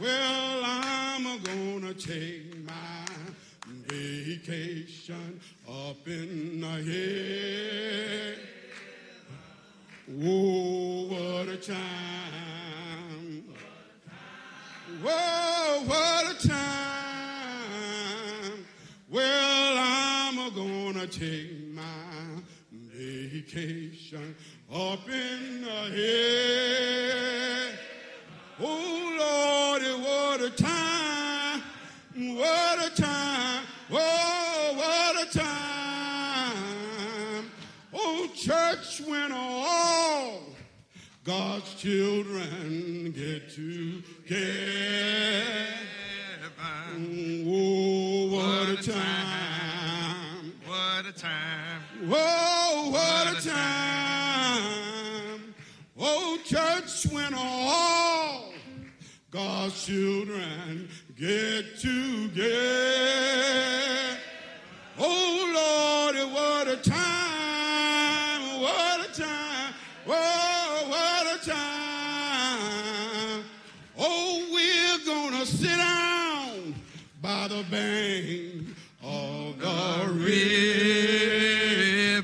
Well, I'm gonna take my vacation up in the hill. Oh, what a time. Whoa, what a time. Well, I'm gonna take my vacation up in the hill. Oh, Lordy, what a time. What a time. Oh, what a time. Oh, church, when all God's children get together. Oh, what a time. What a time. Oh, what a time. Oh, church, when all God's children get together. Oh, Lordy, what a time. What a time. Oh, what a time. Oh, we're gonna sit down by the bank of the river.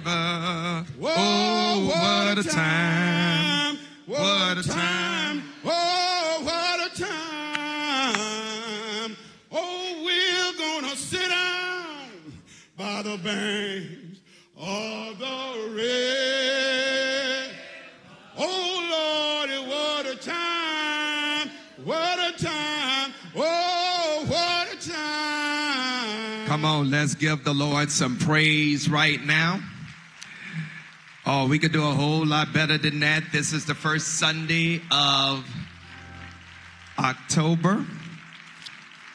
Whoa, oh, what a time. What a time. Oh, what a time. Oh, we're gonna sit down by the banks of the river. Oh, Lordy, what a time. What a time. Oh, what a time. Come on, let's give the Lord some praise right now. Oh, we could do a whole lot better than that. This is the first Sunday of October.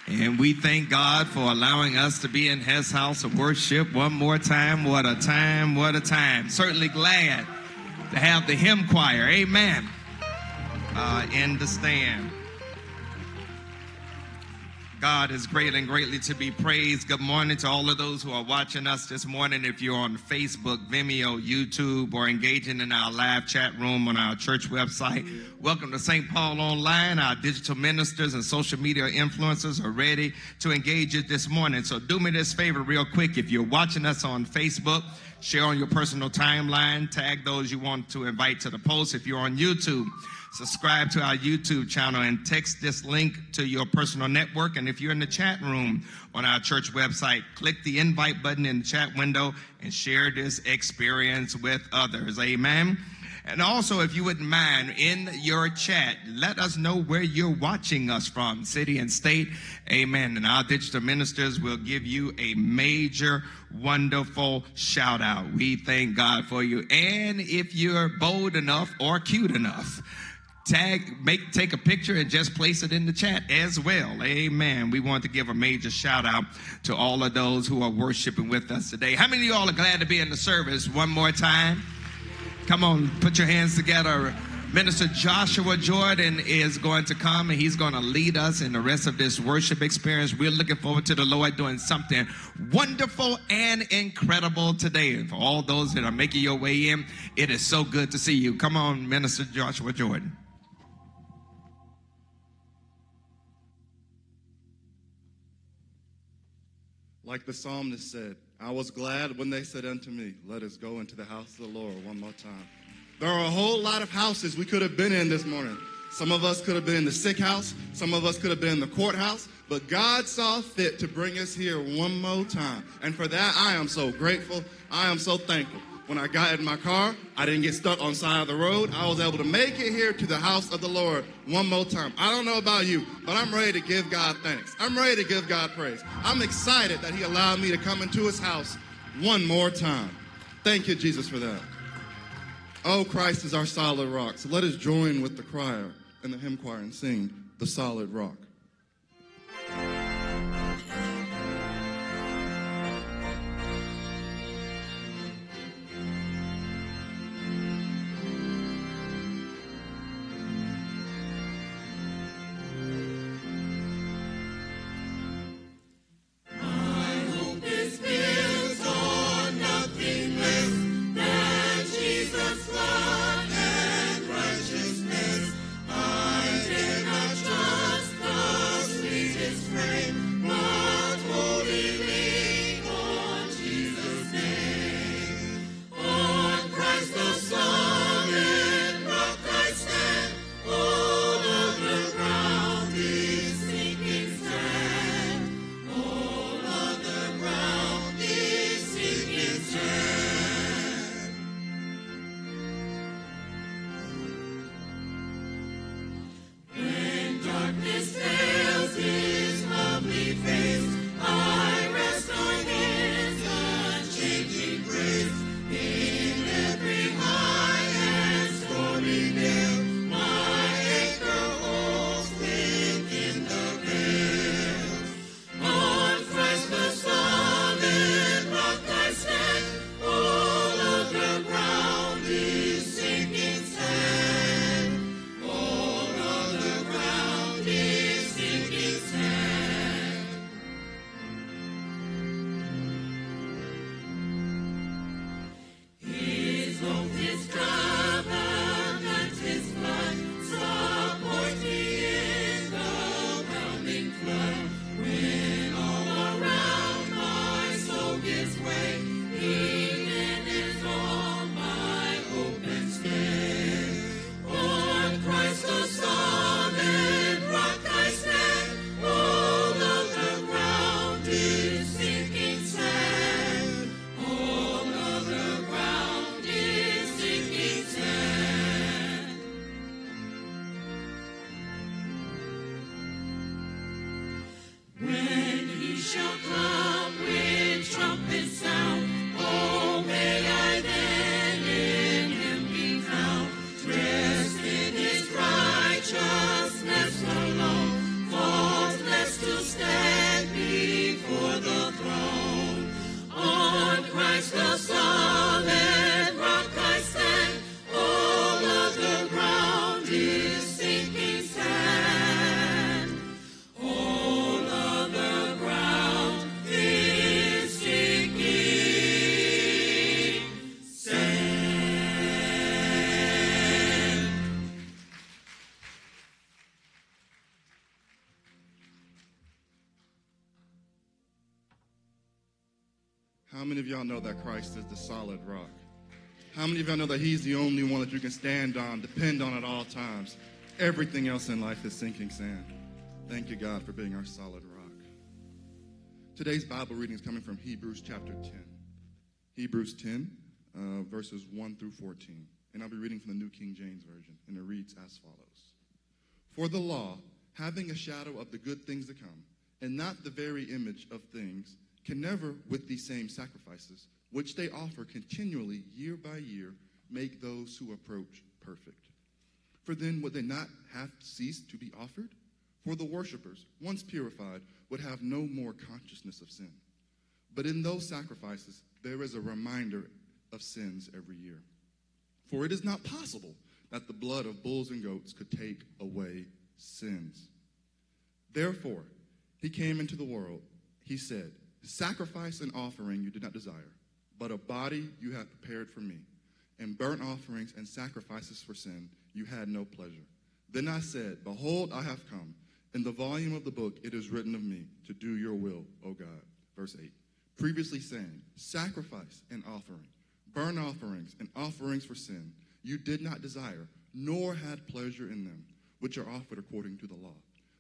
And we thank God for allowing us to be in His house of worship one more time. What a time, what a time. Certainly glad to have the hymn choir, amen, in the stand. God is great and greatly to be praised. Good morning to all of those who are watching us this morning. If you're on Facebook, Vimeo, YouTube, or engaging in our live chat room on our church website, welcome to St. Paul Online. Our digital ministers and social media influencers are ready to engage you this morning. So do me this favor real quick. If you're watching us on Facebook, share on your personal timeline. Tag those you want to invite to the post. If you're on YouTube, subscribe to our YouTube channel and text this link to your personal network. And if you're in the chat room on our church website, click the invite button in the chat window and share this experience with others. Amen. And also, if you wouldn't mind, in your chat, let us know where you're watching us from, city and state. Amen. And our digital ministers will give you a major, wonderful shout out. We thank God for you. And if you're bold enough or cute enough, take a picture and just place it in the chat as well. Amen. We want to give a major shout out to all of those who are worshiping with us today. How many of y'all are glad to be in the service one more time? Come on, put your hands together. Minister Joshua Jordan is going to come, and he's going to lead us in the rest of this worship experience. We're looking forward to the Lord doing something wonderful and incredible today. And for all those that are making your way in, it is so good to see you. Come on, Minister Joshua Jordan. Like the psalmist said, I was glad when they said unto me, let us go into the house of the Lord one more time. There are a whole lot of houses we could have been in this morning. Some of us could have been in the sick house. Some of us could have been in the courthouse. But God saw fit to bring us here one more time. And for that, I am so grateful. I am so thankful. When I got in my car, I didn't get stuck on the side of the road. I was able to make it here to the house of the Lord one more time. I don't know about you, but I'm ready to give God thanks. I'm ready to give God praise. I'm excited that He allowed me to come into His house one more time. Thank you, Jesus, for that. Oh, Christ is our solid rock. So let us join with the crier and the hymn choir and sing The Solid Rock. How many of y'all know that Christ is the solid rock? How many of y'all know that he's the only one that you can stand on, depend on at all times? Everything else in life is sinking sand. Thank you, God, for being our solid rock. Today's Bible reading is coming from Hebrews chapter 10. Hebrews 10, verses 1 through 14. And I'll be reading from the New King James Version, and it reads as follows. For the law, having a shadow of the good things to come, and not the very image of things, can never, with these same sacrifices, which they offer continually year by year, make those who approach perfect. For then would they not have ceased to be offered? For the worshipers, once purified, would have no more consciousness of sin. But in those sacrifices, there is a reminder of sins every year. For it is not possible that the blood of bulls and goats could take away sins. Therefore, he came into the world. He said, sacrifice and offering you did not desire, but a body you have prepared for me. And burnt offerings and sacrifices for sin you had no pleasure. Then I said, behold, I have come. In the volume of the book it is written of me, to do your will, O God. Verse 8. Previously saying, sacrifice and offering, burnt offerings and offerings for sin, you did not desire, nor had pleasure in them, which are offered according to the law.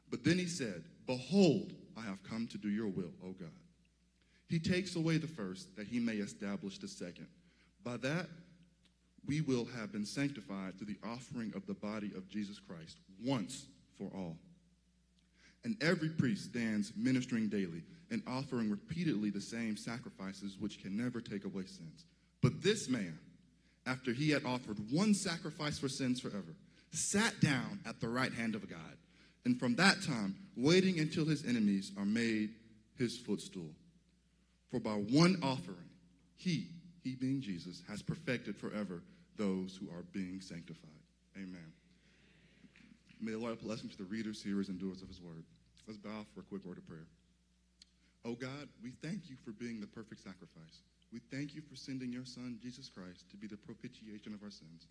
But then he said, behold, I have come to do your will, O God. He takes away the first, that he may establish the second. By that we will have been sanctified through the offering of the body of Jesus Christ once for all. And every priest stands ministering daily and offering repeatedly the same sacrifices which can never take away sins. But this man, after he had offered one sacrifice for sins forever, sat down at the right hand of God, and from that time, waiting until his enemies are made his footstool. For by one offering, he being Jesus, has perfected forever those who are being sanctified. Amen. May the Lord bless him to the readers, hearers, and doers of his word. Let's bow for a quick word of prayer. Oh God, we thank you for being the perfect sacrifice. We thank you for sending your son, Jesus Christ, to be the propitiation of our sins.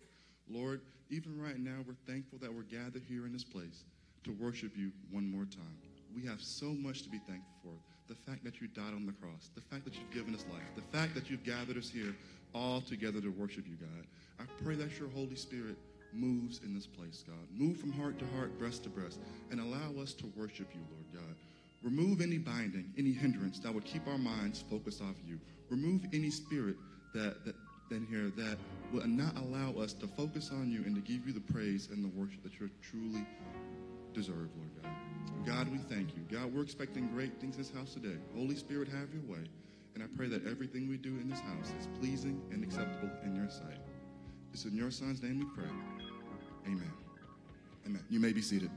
Lord, even right now, we're thankful that we're gathered here in this place to worship you one more time. We have so much to be thankful for. The fact that you died on the cross, the fact that you've given us life, the fact that you've gathered us here all together to worship you, God. I pray that your Holy Spirit moves in this place, God. Move from heart to heart, breast to breast, and allow us to worship you, Lord God. Remove any binding, any hindrance that would keep our minds focused off you. Remove any spirit that will not allow us to focus on you and to give you the praise and the worship that you truly deserve, Lord God. God, we thank you. God, we're expecting great things in this house today. Holy Spirit, have your way. And I pray that everything we do in this house is pleasing and acceptable in your sight. It's in your son's name we pray. Amen. Amen. You may be seated.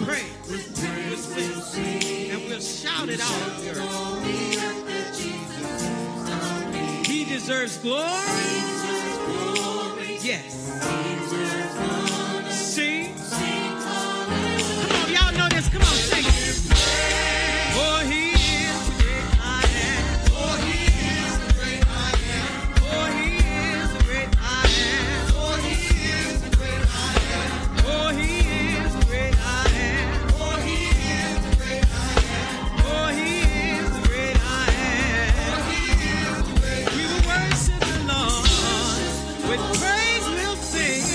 Praise will sing.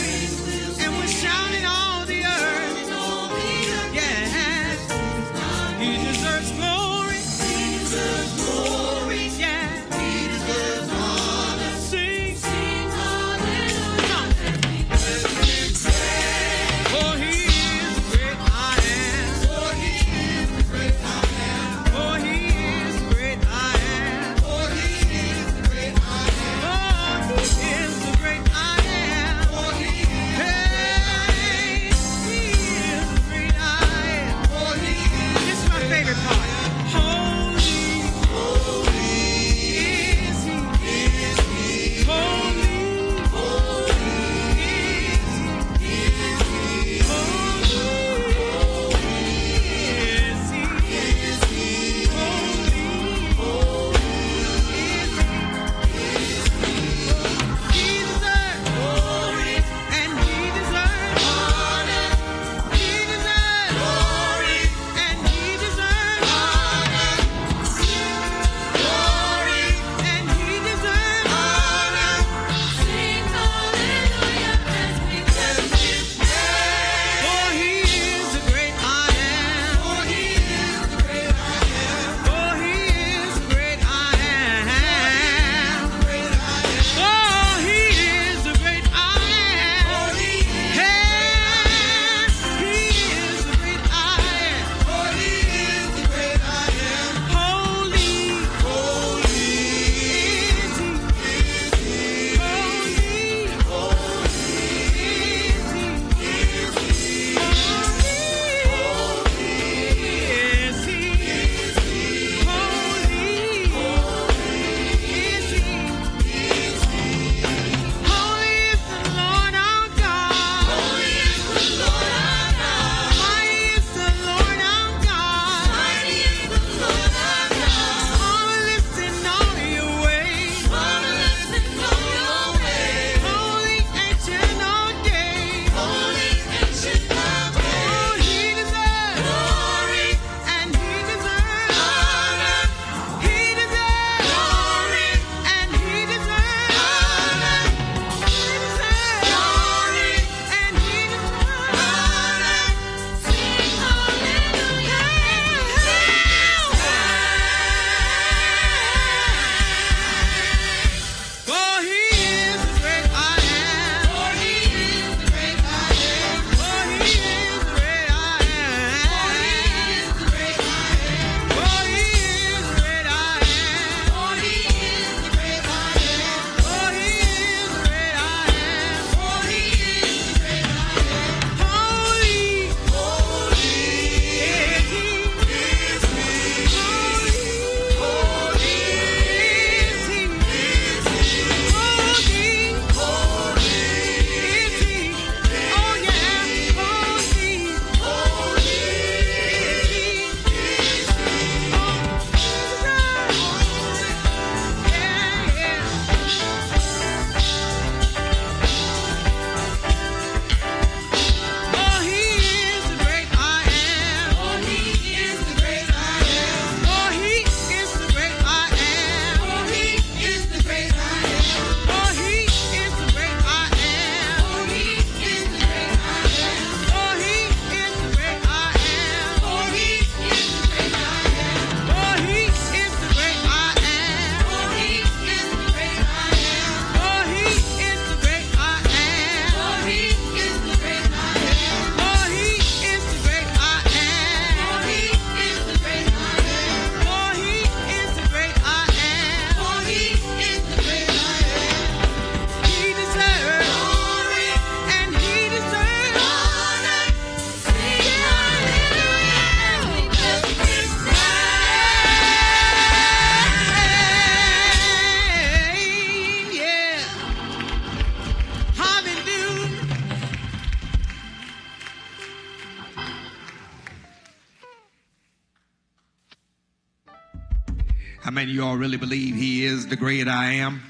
How many of you all really believe he is the great I am?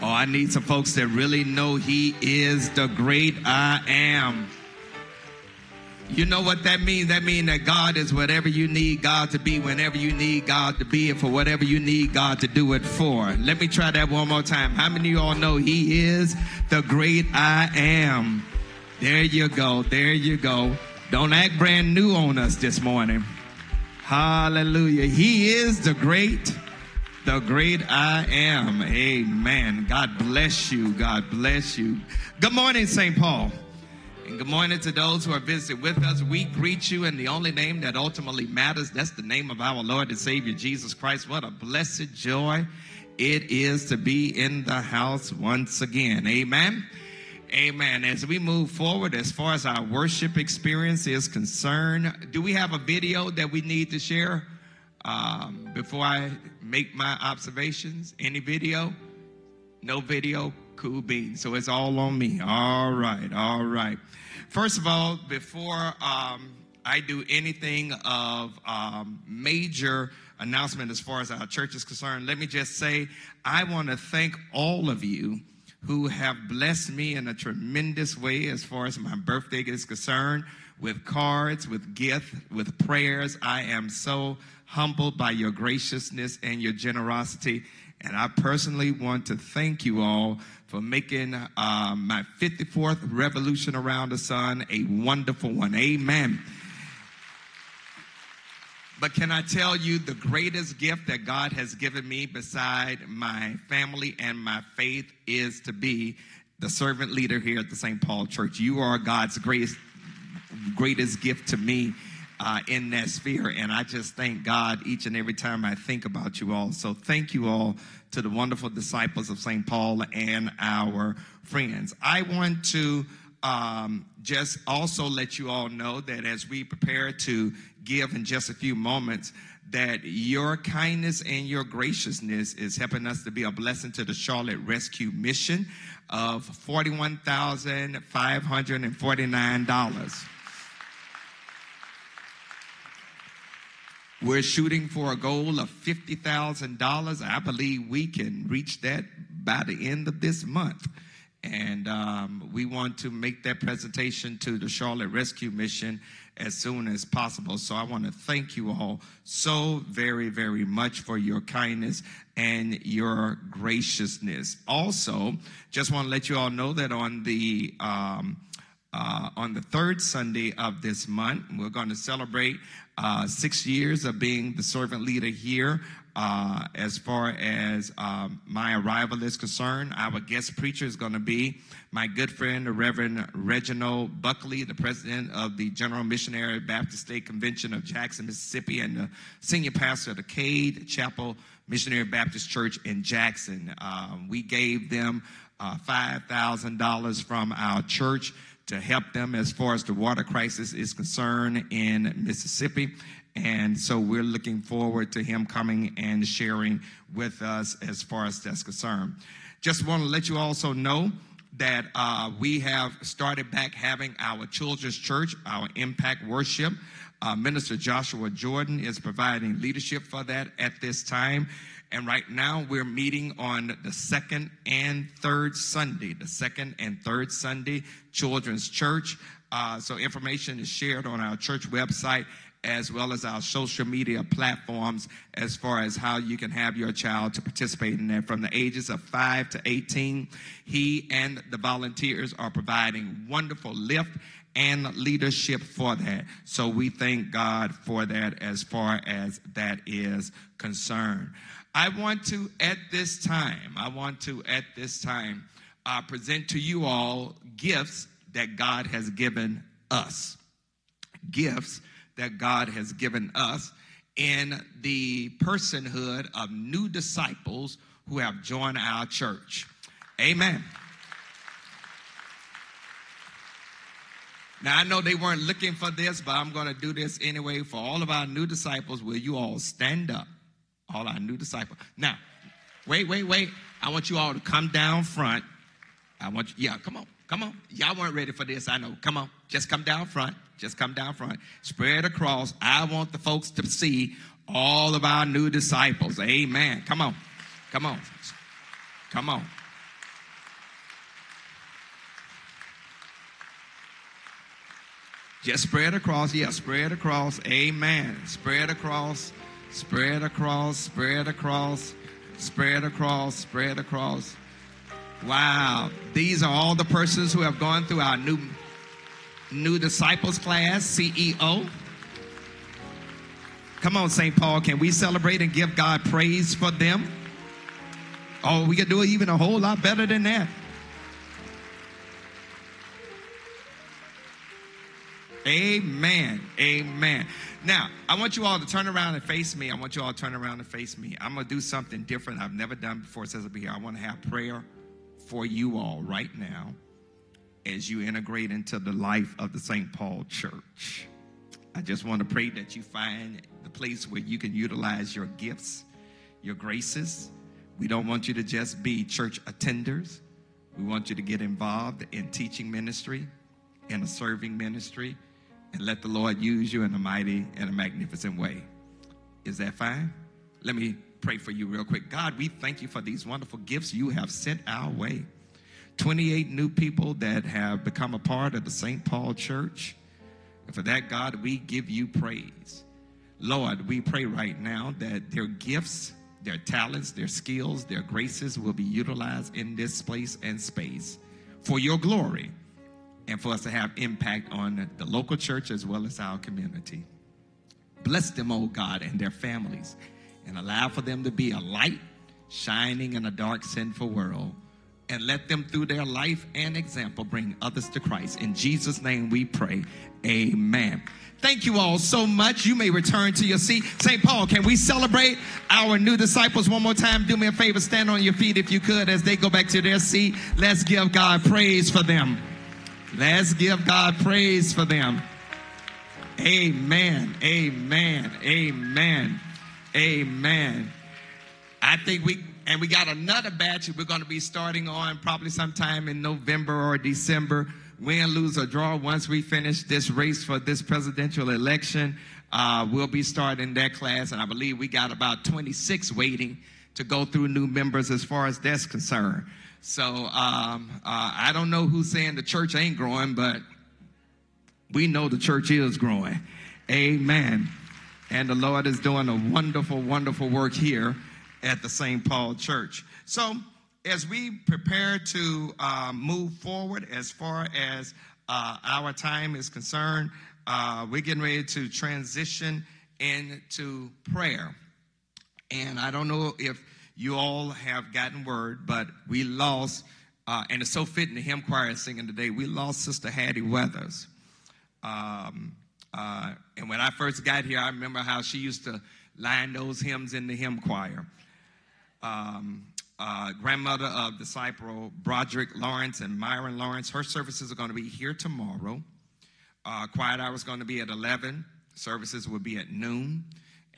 Oh, I need some folks that really know he is the great I am. You know what that means? That means that God is whatever you need God to be, whenever you need God to be, and for whatever you need God to do it for. Let me try that one more time. How many of you all know he is the great I am? There you go. There you go. Don't act brand new on us this morning. Hallelujah. He is the great I am. Amen. God bless you. God bless you. Good morning, St. Paul. And good morning to those who are visiting with us. We greet you in the only name that ultimately matters. That's the name of our Lord and Savior, Jesus Christ. What a blessed joy it is to be in the house once again. Amen. Amen. As we move forward, as far as our worship experience is concerned, do we have a video that we need to share? Before I make my observations, any video? No video? Cool beans. So it's all on me. All right. All right. First of all, before I do anything of major announcement as far as our church is concerned, let me just say I want to thank all of you who have blessed me in a tremendous way as far as my birthday is concerned, with cards, with gifts, with prayers. I am so humbled by your graciousness and your generosity. And I personally want to thank you all for making my 54th revolution around the sun a wonderful one. Amen. But can I tell you the greatest gift that God has given me beside my family and my faith is to be the servant leader here at the St. Paul Church. You are God's greatest gift to me in that sphere. And I just thank God each and every time I think about you all. So thank you all to the wonderful disciples of St. Paul and our friends. I want to just also let you all know that as we prepare to give in just a few moments, that your kindness and your graciousness is helping us to be a blessing to the Charlotte Rescue Mission of $41,549. We're shooting for a goal of $50,000. I believe we can reach that by the end of this month. And we want to make that presentation to the Charlotte Rescue Mission as soon as possible. So I want to thank you all so very, very much for your kindness and your graciousness. Also, just want to let you all know that on the third Sunday of this month, we're going to celebrate 6 years of being the servant leader here. As far as my arrival is concerned, our guest preacher is going to be my good friend, the Reverend Reginald Buckley, the president of the General Missionary Baptist State Convention of Jackson, Mississippi, and the senior pastor of the Cade Chapel Missionary Baptist Church in Jackson. We gave them $5,000 from our church to help them as far as the water crisis is concerned in Mississippi. And so we're looking forward to him coming and sharing with us as far as that's concerned. Just want to let you also know that we have started back having our children's church, our impact worship. Minister Joshua Jordan is providing leadership for that at this time. And right now we're meeting on the second and third Sunday, children's church. So information is shared on our church website, as well as our social media platforms, as far as how you can have your child to participate in that. From the ages of 5 to 18, he and the volunteers are providing wonderful lift and leadership for that. So we thank God for that as far as that is concerned. I want to, at this time, present to you all gifts that God has given us. Gifts that God has given us in the personhood of new disciples who have joined our church. Amen. Now, I know they weren't looking for this, but I'm going to do this anyway. For all of our new disciples, will you all stand up? All our new disciples. Now, wait. I want you all to come down front. Come on. Y'all weren't ready for this, I know. Come on. Just come down front. Spread across. I want the folks to see all of our new disciples. Amen. Come on. Come on. Come on. Just spread across. Yeah, spread across. Amen. Spread across. Spread across. Spread across. Spread across. Spread across. Wow. These are all the persons who have gone through our new disciples class, CEO. Come on, St. Paul. Can we celebrate and give God praise for them? Oh, we can do even a whole lot better than that. Amen. Amen. Now, I want you all to turn around and face me. I want you all to turn around and face me. I'm going to do something different I've never done before since I've been here. I want to have prayer for you all right now as you integrate into the life of the St. Paul Church. I just want to pray that you find the place where you can utilize your gifts, your graces. We don't want you to just be church attenders. We want you to get involved in teaching ministry and a serving ministry. And let the Lord use you in a mighty and a magnificent way. Is that fine? Let me pray for you real quick. God, we thank you for these wonderful gifts you have sent our way. 28 new people that have become a part of the St. Paul Church. And for that, God, we give you praise. Lord, we pray right now that their gifts, their talents, their skills, their graces will be utilized in this place and space for your glory. And for us to have impact on the local church as well as our community. Bless them, oh God, and their families. And allow for them to be a light shining in a dark, sinful world. And let them, through their life and example, bring others to Christ. In Jesus' name we pray. Amen. Thank you all so much. You may return to your seat. St. Paul, can we celebrate our new disciples one more time? Do me a favor. Stand on your feet if you could as they go back to their seat. Let's give God praise for them. Let's give God praise for them. Amen. Amen. Amen. Amen. I think we got another batch that we're going to be starting on probably sometime in November or December. Win, lose, or draw. Once we finish this race for this presidential election, we'll be starting that class. And I believe we got about 26 waiting to go through new members as far as that's concerned. So I don't know who's saying the church ain't growing, but we know the church is growing. Amen. And the Lord is doing a wonderful, wonderful work here at the St. Paul Church. So as we prepare to move forward as far as our time is concerned, we're getting ready to transition into prayer. And I don't know if you all have gotten word, but we lost, and it's so fitting the hymn choir is singing today, we lost Sister Hattie Weathers. And when I first got here, I remember how she used to line those hymns in the hymn choir. Grandmother of disciple Broderick Lawrence and Myron Lawrence, her services are going to be here tomorrow. Quiet hour is going to be at 11. Services will be at noon.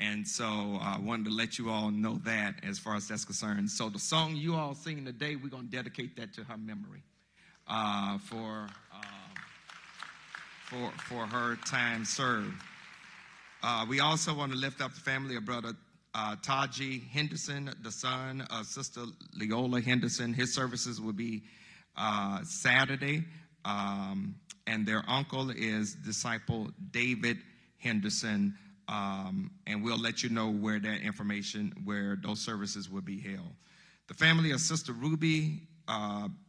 And so I wanted to let you all know that as far as that's concerned. So the song you all sing today, we're going to dedicate that to her memory for her time served. We also want to lift up the family of Brother Taji Henderson, the son of Sister Leola Henderson. His services will be Saturday. And their uncle is Disciple David Henderson. And we'll let you know where that information, where those services will be held. The family of Sister Ruby,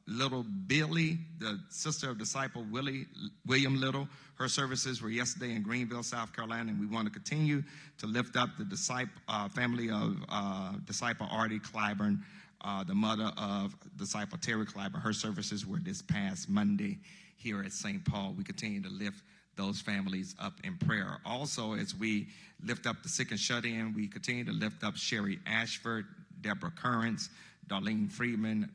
Little Billy, the sister of Disciple Willie William Little. Her services were yesterday in Greenville, South Carolina, and we want to continue to lift up the family of Disciple Artie Clyburn, the mother of Disciple Terry Clyburn. Her services were this past Monday here at St. Paul. We continue to lift those families up in prayer. Also, as we lift up the sick and shut-in, we continue to lift up Sherry Ashford, Deborah Currence, Darlene Friedman,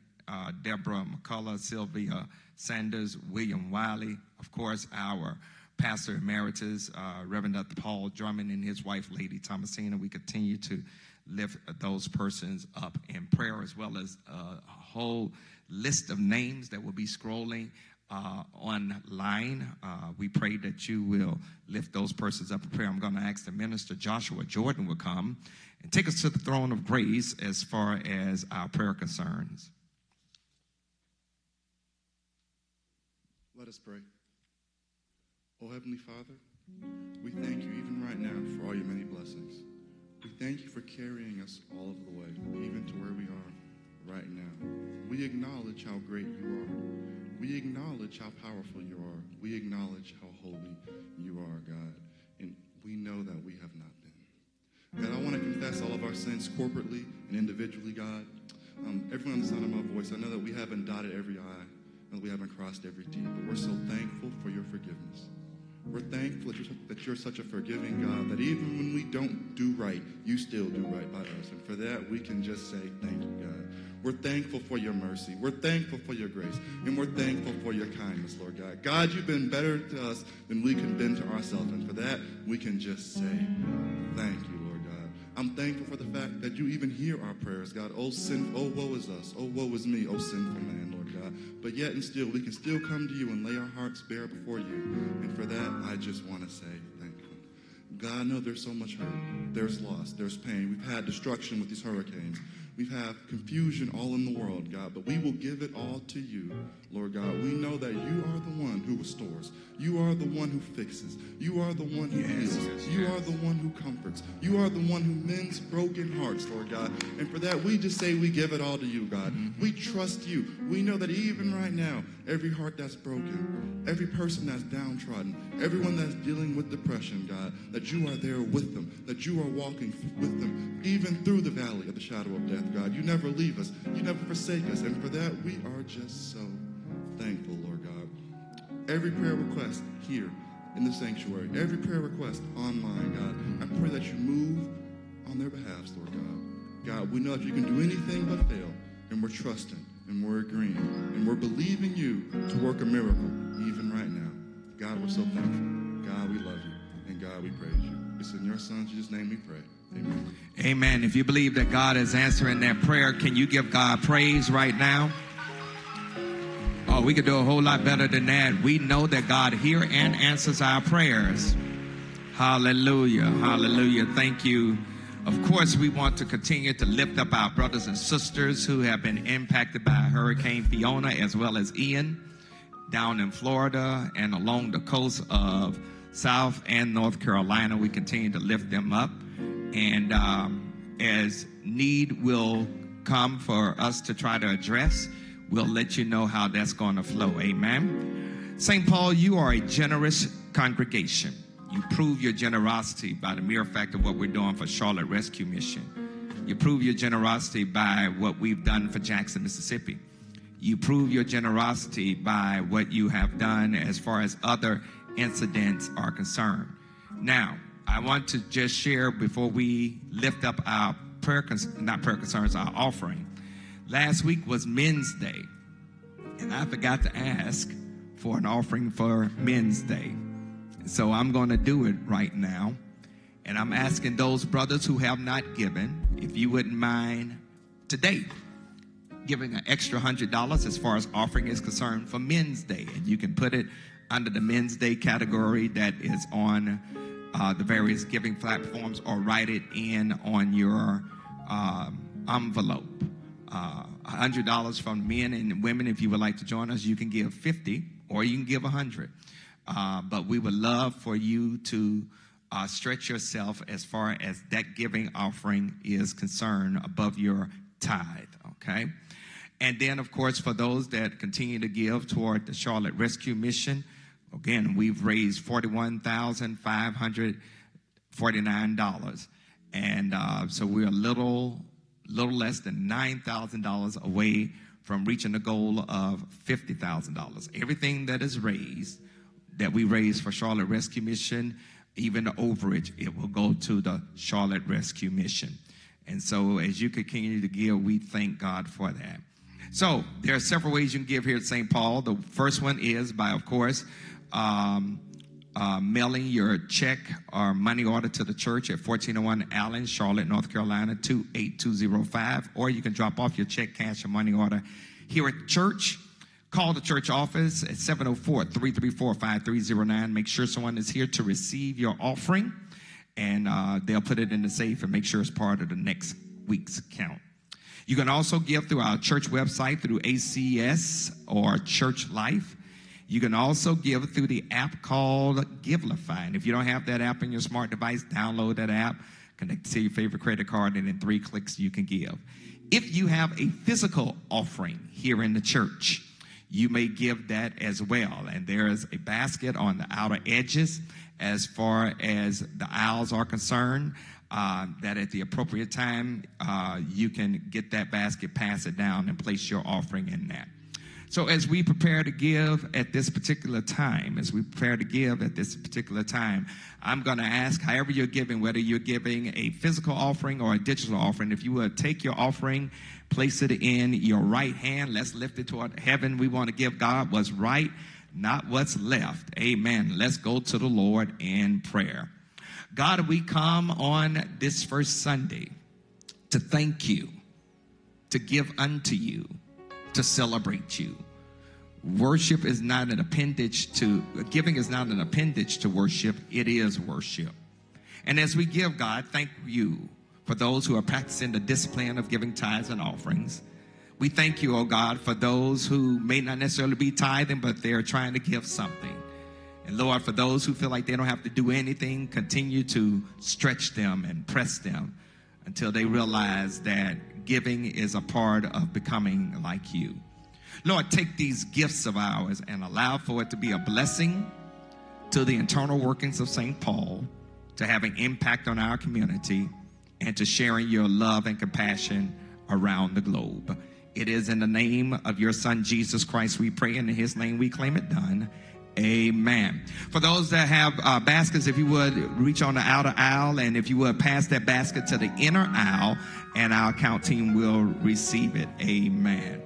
Deborah McCullough, Sylvia Sanders, William Wiley, of course, our pastor emeritus, Reverend Dr. Paul Drummond and his wife, Lady Thomasina. We continue to lift those persons up in prayer, as well as a whole list of names that will be scrolling online. We pray that you will lift those persons up in prayer. I'm going to ask the Minister Joshua Jordan will come and take us to the throne of grace as far as our prayer concerns. Let us pray. Oh, Heavenly Father, we thank you even right now for all your many blessings. We thank you for carrying us all of the way, even to where we are right now. We acknowledge how great you are. We acknowledge how powerful you are. We acknowledge how holy you are, God. And we know that we have not been. God, I want to confess all of our sins corporately and individually, God. Everyone on the sound of my voice, I know that we haven't dotted every I, and we haven't crossed every T, but we're so thankful for your forgiveness. We're thankful that you're such a forgiving God, that even when we don't do right, you still do right by us. And for that, we can just say, thank you, God. We're thankful for your mercy. We're thankful for your grace. And we're thankful for your kindness, Lord God. God, you've been better to us than we can been to ourselves. And for that, we can just say, thank you, Lord God. I'm thankful for the fact that you even hear our prayers, God. Oh, sin, oh, woe is us. Oh, woe is me. Oh, sinful man, Lord God. But yet and still, we can still come to you and lay our hearts bare before you. And for that, I just want to say thank you. God, I know there's so much hurt. There's loss. There's pain. We've had destruction with these hurricanes. We have confusion all in the world, God, but we will give it all to you, Lord God. We know that you are the one who restores. You are the one who fixes. You are the one who heals. You are the one who comforts. You are the one who mends broken hearts, Lord God. And for that, we just say we give it all to you, God. We trust you. We know that even right now, every heart that's broken, every person that's downtrodden, everyone that's dealing with depression, God, that you are there with them, that you are walking with them, even through the valley of the shadow of death. God, you never leave us. You never forsake us. And for that, we are just so thankful, Lord God. Every prayer request here in the sanctuary, every prayer request online, God, I pray that you move on their behalf, Lord God. God, we know that you can do anything but fail, and we're trusting, and we're agreeing, and we're believing you to work a miracle even right now. God, we're so thankful. God, we love you, and God, we praise you. It's in your Son, Jesus' name we pray. Amen. Amen. If you believe that God is answering that prayer, can you give God praise right now? Oh, we could do a whole lot better than that. We know that God hears and answers our prayers. Hallelujah. Hallelujah. Thank you. Of course, we want to continue to lift up our brothers and sisters who have been impacted by Hurricane Fiona, as well as Ian, down in Florida and along the coast of South and North Carolina. We continue to lift them up. And as need will come for us to try to address, we'll let you know how that's going to flow. Amen. St. Paul, you are a generous congregation. You prove your generosity by the mere fact of what we're doing for Charlotte Rescue Mission. You prove your generosity by what we've done for Jackson, Mississippi. You prove your generosity by what you have done as far as other incidents are concerned. Now, I want to just share before we lift up our our offering. Last week was Men's Day, and I forgot to ask for an offering for Men's Day. So I'm going to do it right now, and I'm asking those brothers who have not given, if you wouldn't mind today giving an extra $100 as far as offering is concerned for Men's Day, and you can put it under the Men's Day category that is on the various giving platforms, or write it in on your envelope. $100 from men and women. If you would like to join us, you can give $50 or you can give $100. But we would love for you to stretch yourself as far as that giving offering is concerned above your tithe, okay? And then, of course, for those that continue to give toward the Charlotte Rescue Mission, again, we've raised $41,549, and so we're a little less than $9,000 away from reaching the goal of $50,000. Everything that is raised, that we raise for Charlotte Rescue Mission, even the overage, it will go to the Charlotte Rescue Mission. And so as you continue to give, we thank God for that. So there are several ways you can give here at St. Paul. The first one is by, of course, mailing your check or money order to the church at 1401 Allen, Charlotte, North Carolina, 28205. Or you can drop off your check, cash, or money order here at church. Call the church office at 704-334-5309. Make sure someone is here to receive your offering, and they'll put it in the safe and make sure it's part of the next week's count. You can also give through our church website through ACS or Church Life. You can also give through the app called Givelify. And if you don't have that app in your smart device, download that app, connect to your favorite credit card, and in 3 clicks you can give. If you have a physical offering here in the church, you may give that as well. And there is a basket on the outer edges as far as the aisles are concerned, that at the appropriate time, you can get that basket, pass it down, and place your offering in that. So as we prepare to give at this particular time, I'm going to ask, however you're giving, whether you're giving a physical offering or a digital offering, if you will take your offering, place it in your right hand. Let's lift it toward heaven. We want to give God what's right, not what's left. Amen. Let's go to the Lord in prayer. God, we come on this first Sunday to thank you, to give unto you, to celebrate you. Worship is not an appendage to, giving is not an appendage to worship. It is worship. And as we give, God, thank you for those who are practicing the discipline of giving tithes and offerings. We thank you, oh God, for those who may not necessarily be tithing, but they're trying to give something. And Lord, for those who feel like they don't have to do anything, continue to stretch them and press them until they realize that giving is a part of becoming like you. Lord, take these gifts of ours and allow for it to be a blessing to the internal workings of St. Paul, to having impact on our community, and to sharing your love and compassion around the globe. It is in the name of your Son, Jesus Christ, we pray, and in his name we claim it done. Amen. For those that have baskets, if you would reach on the outer aisle, and if you would pass that basket to the inner aisle, and our account team will receive it. Amen.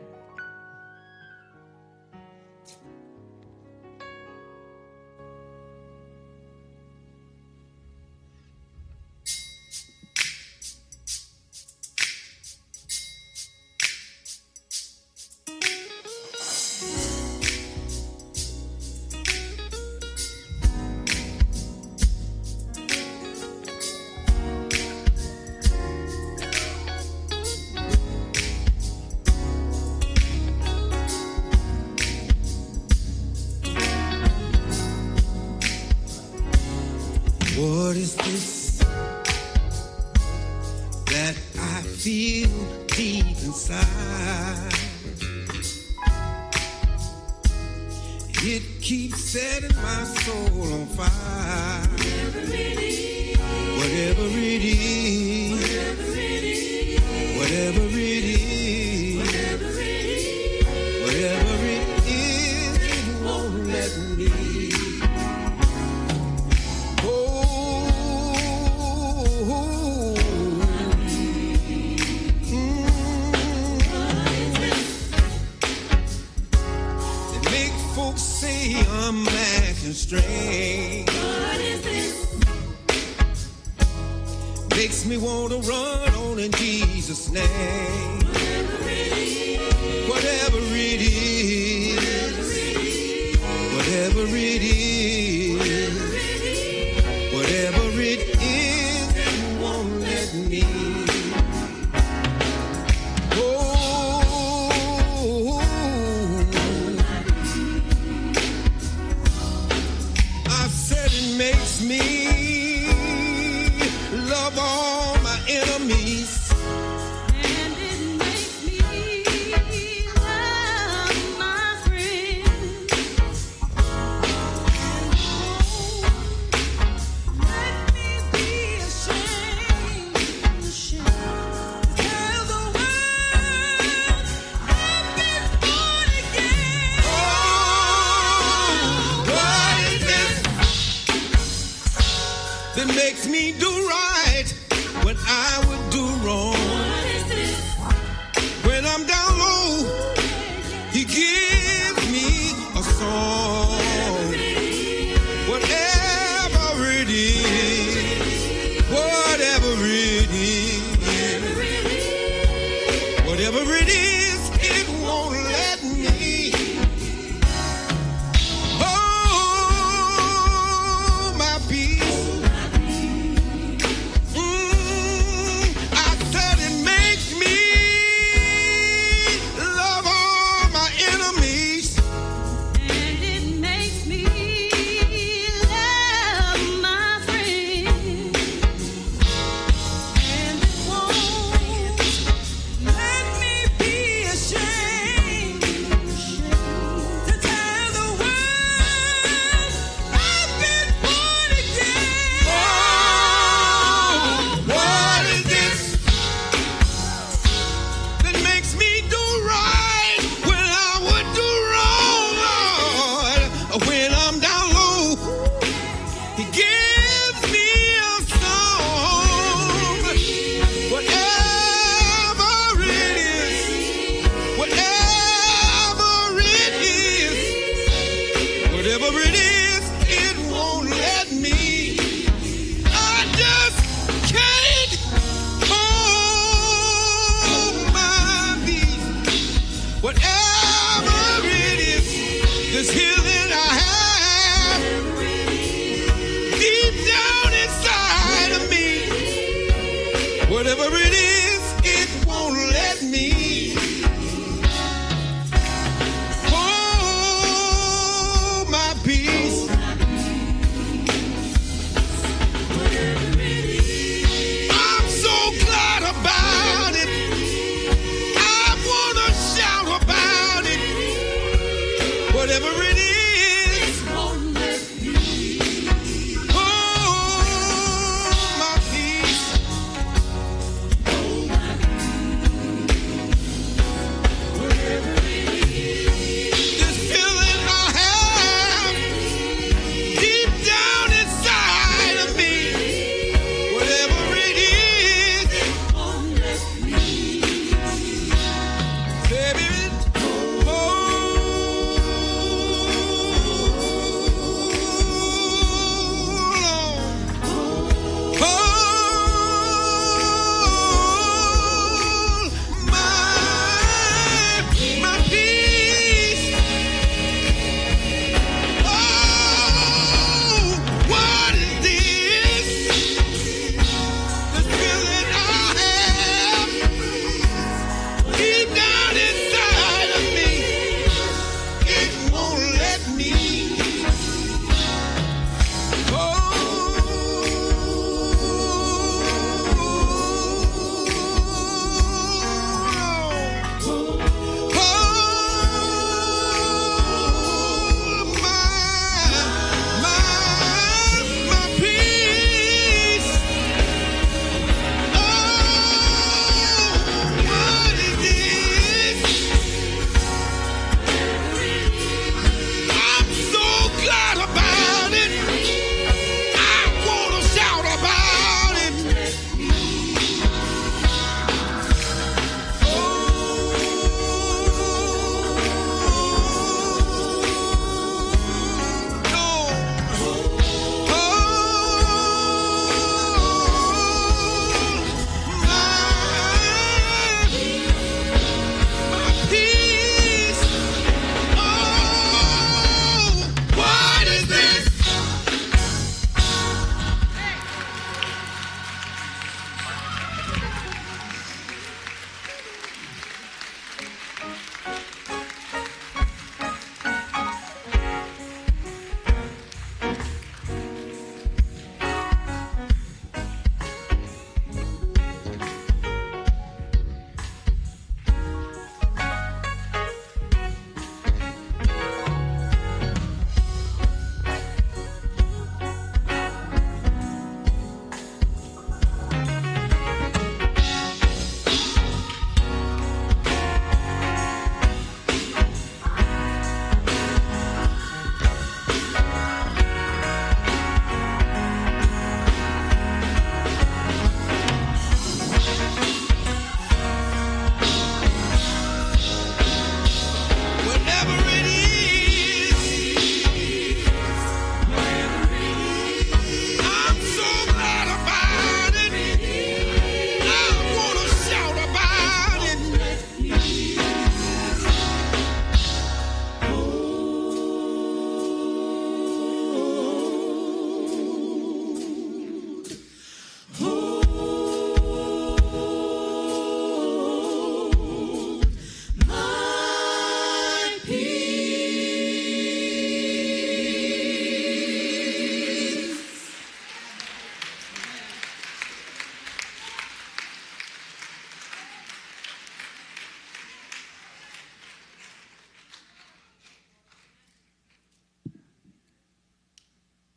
Whatever it is, it won't let me. won't let me. I just can't hold my peace. Whatever it is, this healing I have deep down inside of me. Whatever it is, it won't let me.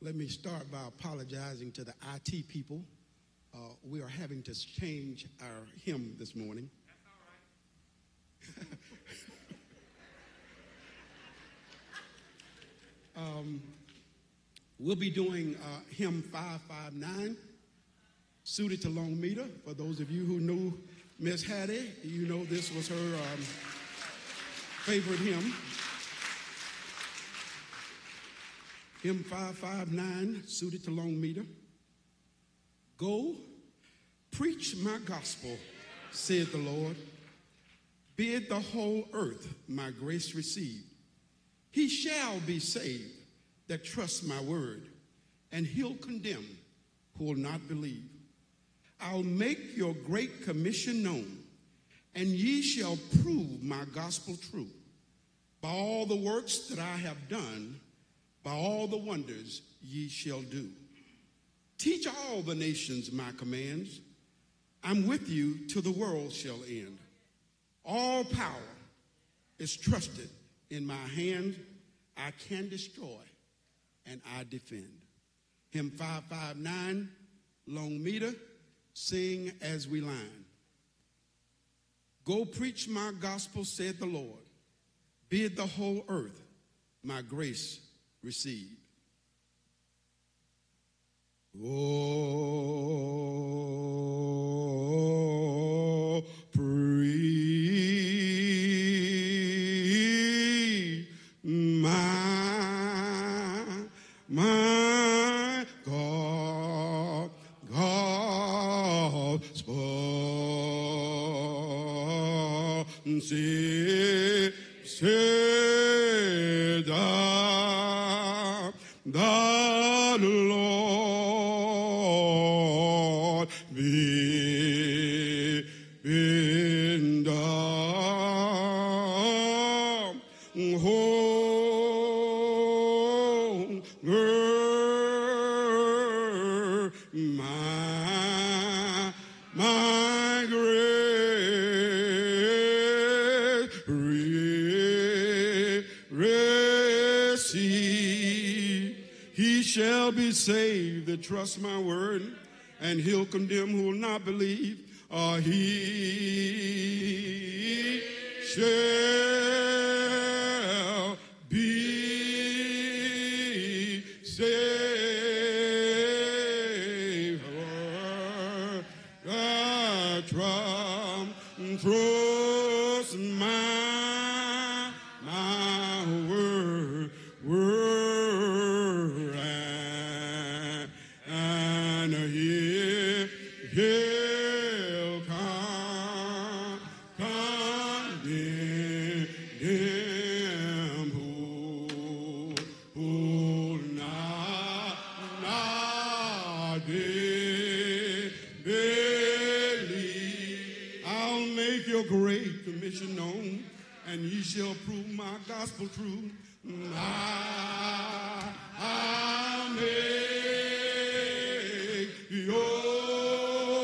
Let me start by apologizing to the IT people. We are having to change our hymn this morning. That's all right. We'll be doing hymn 559, suited to long meter. For those of you who knew Miss Hattie, you know this was her favorite hymn. M559, suited to long meter. Go, preach my gospel, said the Lord. Bid the whole earth my grace receive. He shall be saved that trusts my word, and he'll condemn who will not believe. I'll make your great commission known, and ye shall prove my gospel true by all the works that I have done, by all the wonders ye shall do. Teach all the nations my commands. I'm with you till the world shall end. All power is trusted in my hand. I can destroy and I defend. Hymn 559, long meter, sing as we line. Go preach my gospel, said the Lord. Bid the whole earth my grace receive. Oh, preach my gospel, said the Lord, be in the whole earth my grace receive. He shall be saved that trusts my word, and he'll condemn who will not believe. He shall be saved that trusts my word, and he'll condemn who not believe. I'll make your great commission known, and ye shall prove my gospel true. I'll make your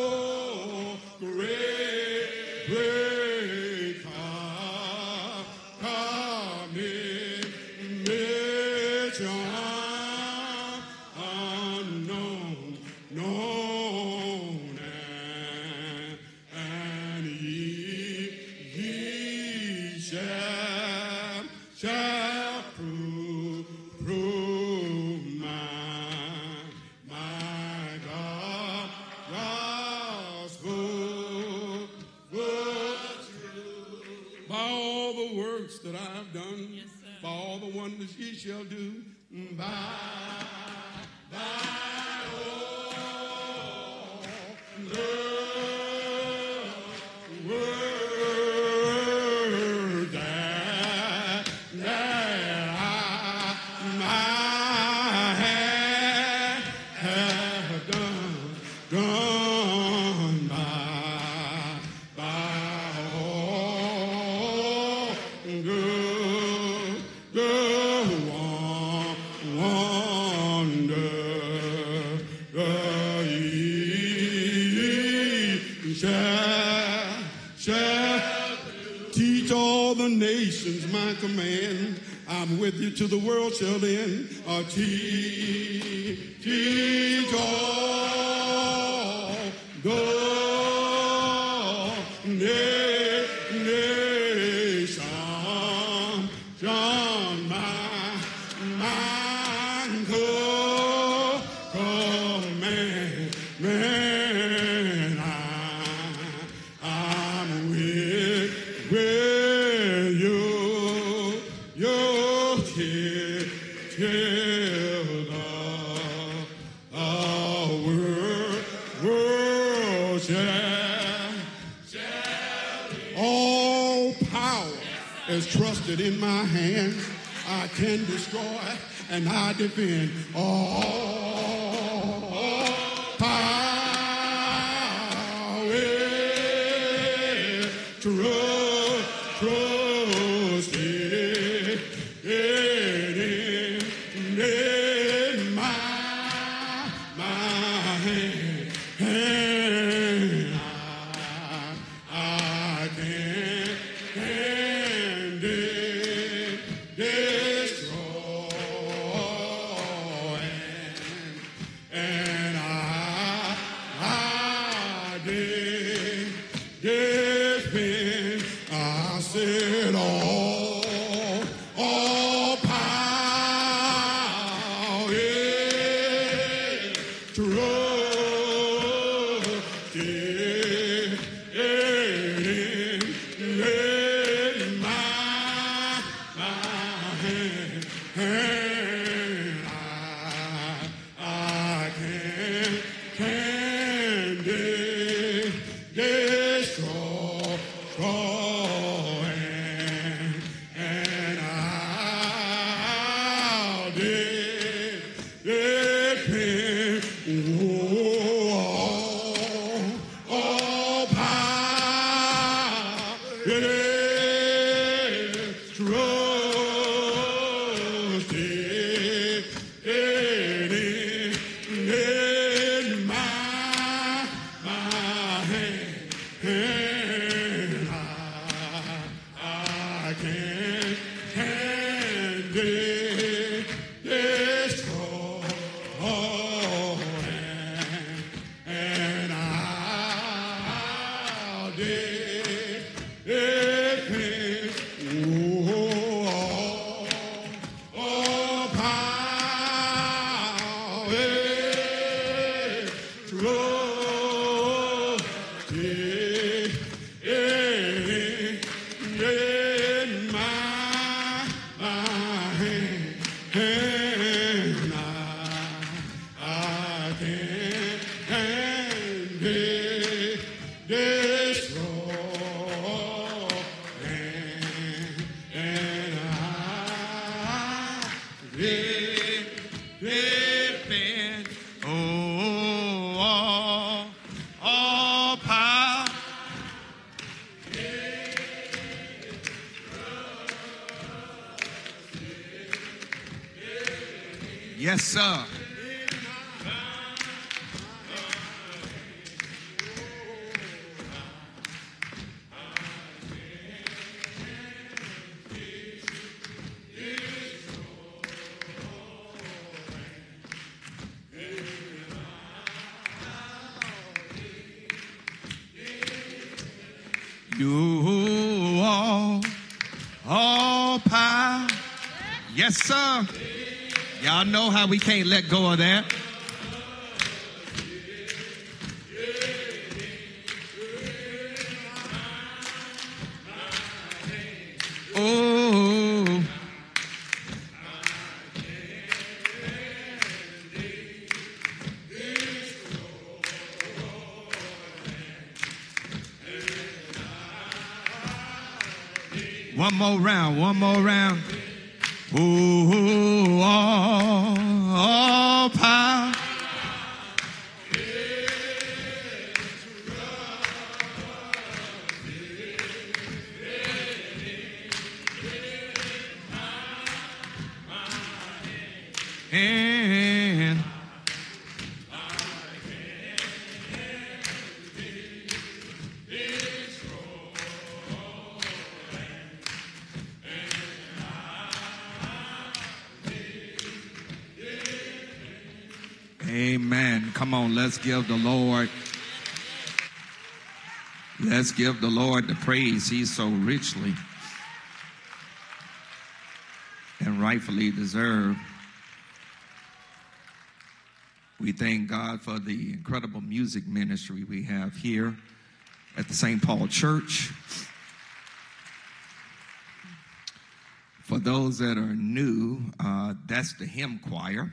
great commission known, and ye shall prove my gospel true. By all the works that I have done, yes, by all the wonders ye shall do, by all the word that I have done, by all the wonder ye shall teach all the nations my command. I'm with you till the world shall end. Teach all the nation my command. I'm with you till is trusted in my hands. I can destroy and I defend all power. Trusted in my hand. Yes, sir. You all power. Yes, sir. Y'all know how we can't let go of that. Oh. One more round, one more round. Oh, all power. And amen. Come on, let's give the Lord. Let's give the Lord the praise he so richly and rightfully deserves. We thank God for the incredible music ministry we have here at the St. Paul Church. For those that are new, that's the hymn choir.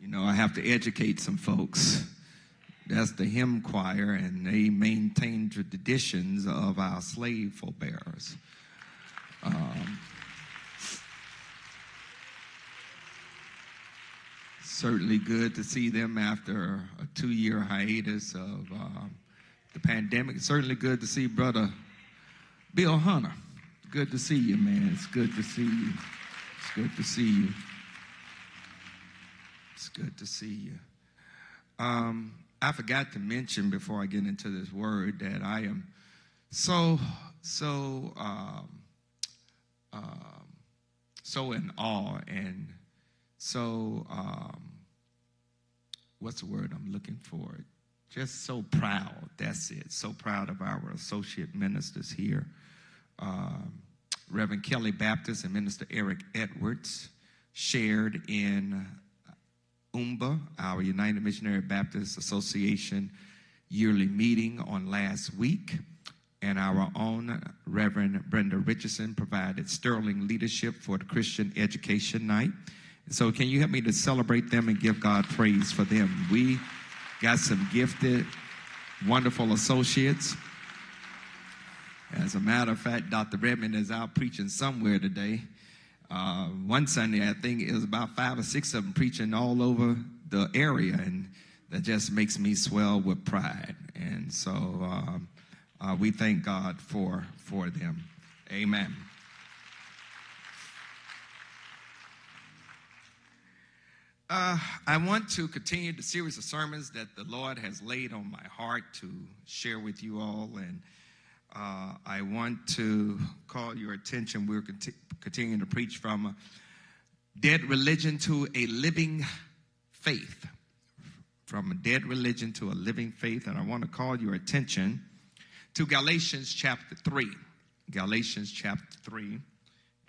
You know, I have to educate some folks. That's the hymn choir, and they maintain traditions of our slave forbearers. Certainly good to see them after a 2-year hiatus of the pandemic. Certainly good to see Brother Bill Hunter. Good to see you, man. It's good to see you. It's good to see you. It's good to see you. I forgot to mention before I get into this word that I am so in awe and so, what's the word I'm looking for? Just so proud, that's it. So proud of our associate ministers here. Reverend Kelly Baptist and Minister Eric Edwards shared in UMBA, our United Missionary Baptist Association yearly meeting on last week. And our own Reverend Brenda Richardson provided sterling leadership for the Christian Education Night. So can you help me to celebrate them and give God praise for them? We got some gifted, wonderful associates. As a matter of fact, Dr. Redmond is out preaching somewhere today. One Sunday, I think it was about 5 or 6 of them preaching all over the area, and that just makes me swell with pride. And so we thank God for them. Amen. I want to continue the series of sermons that the Lord has laid on my heart to share with you all, and I want to call your attention. We're continuing to preach from a dead religion to a living faith. From a dead religion to a living faith, and I want to call your attention to Galatians chapter 3. Galatians chapter 3,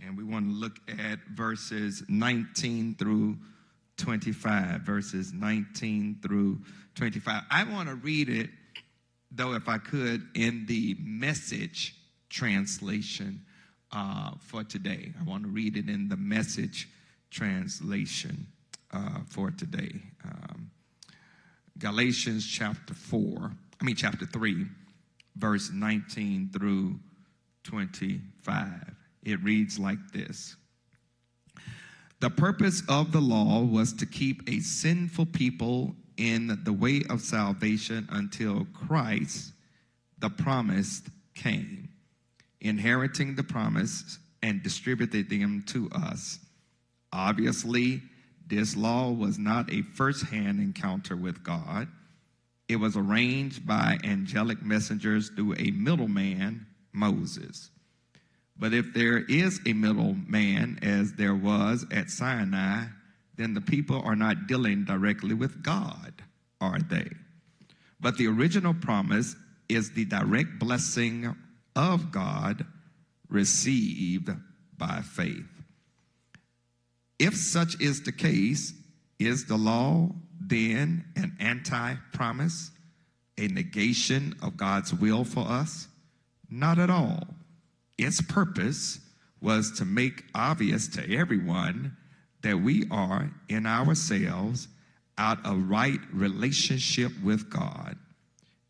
and we want to look at verses 19 through 25, verses 19 through 25. I want to read it, though, if I could, in the Message translation for today. I want to read it in the Message translation for today. Galatians chapter 3, verse 19 through 25. It reads like this. The purpose of the law was to keep a sinful people in the way of salvation until Christ, the promised, came, inheriting the promise and distributed them to us. Obviously, this law was not a first-hand encounter with God. It was arranged by angelic messengers through a middleman, Moses. But if there is a middle man, as there was at Sinai, then the people are not dealing directly with God, are they? But the original promise is the direct blessing of God received by faith. If such is the case, is the law then an anti-promise, a negation of God's will for us? Not at all. Its purpose was to make obvious to everyone that we are in ourselves out of right relationship with God,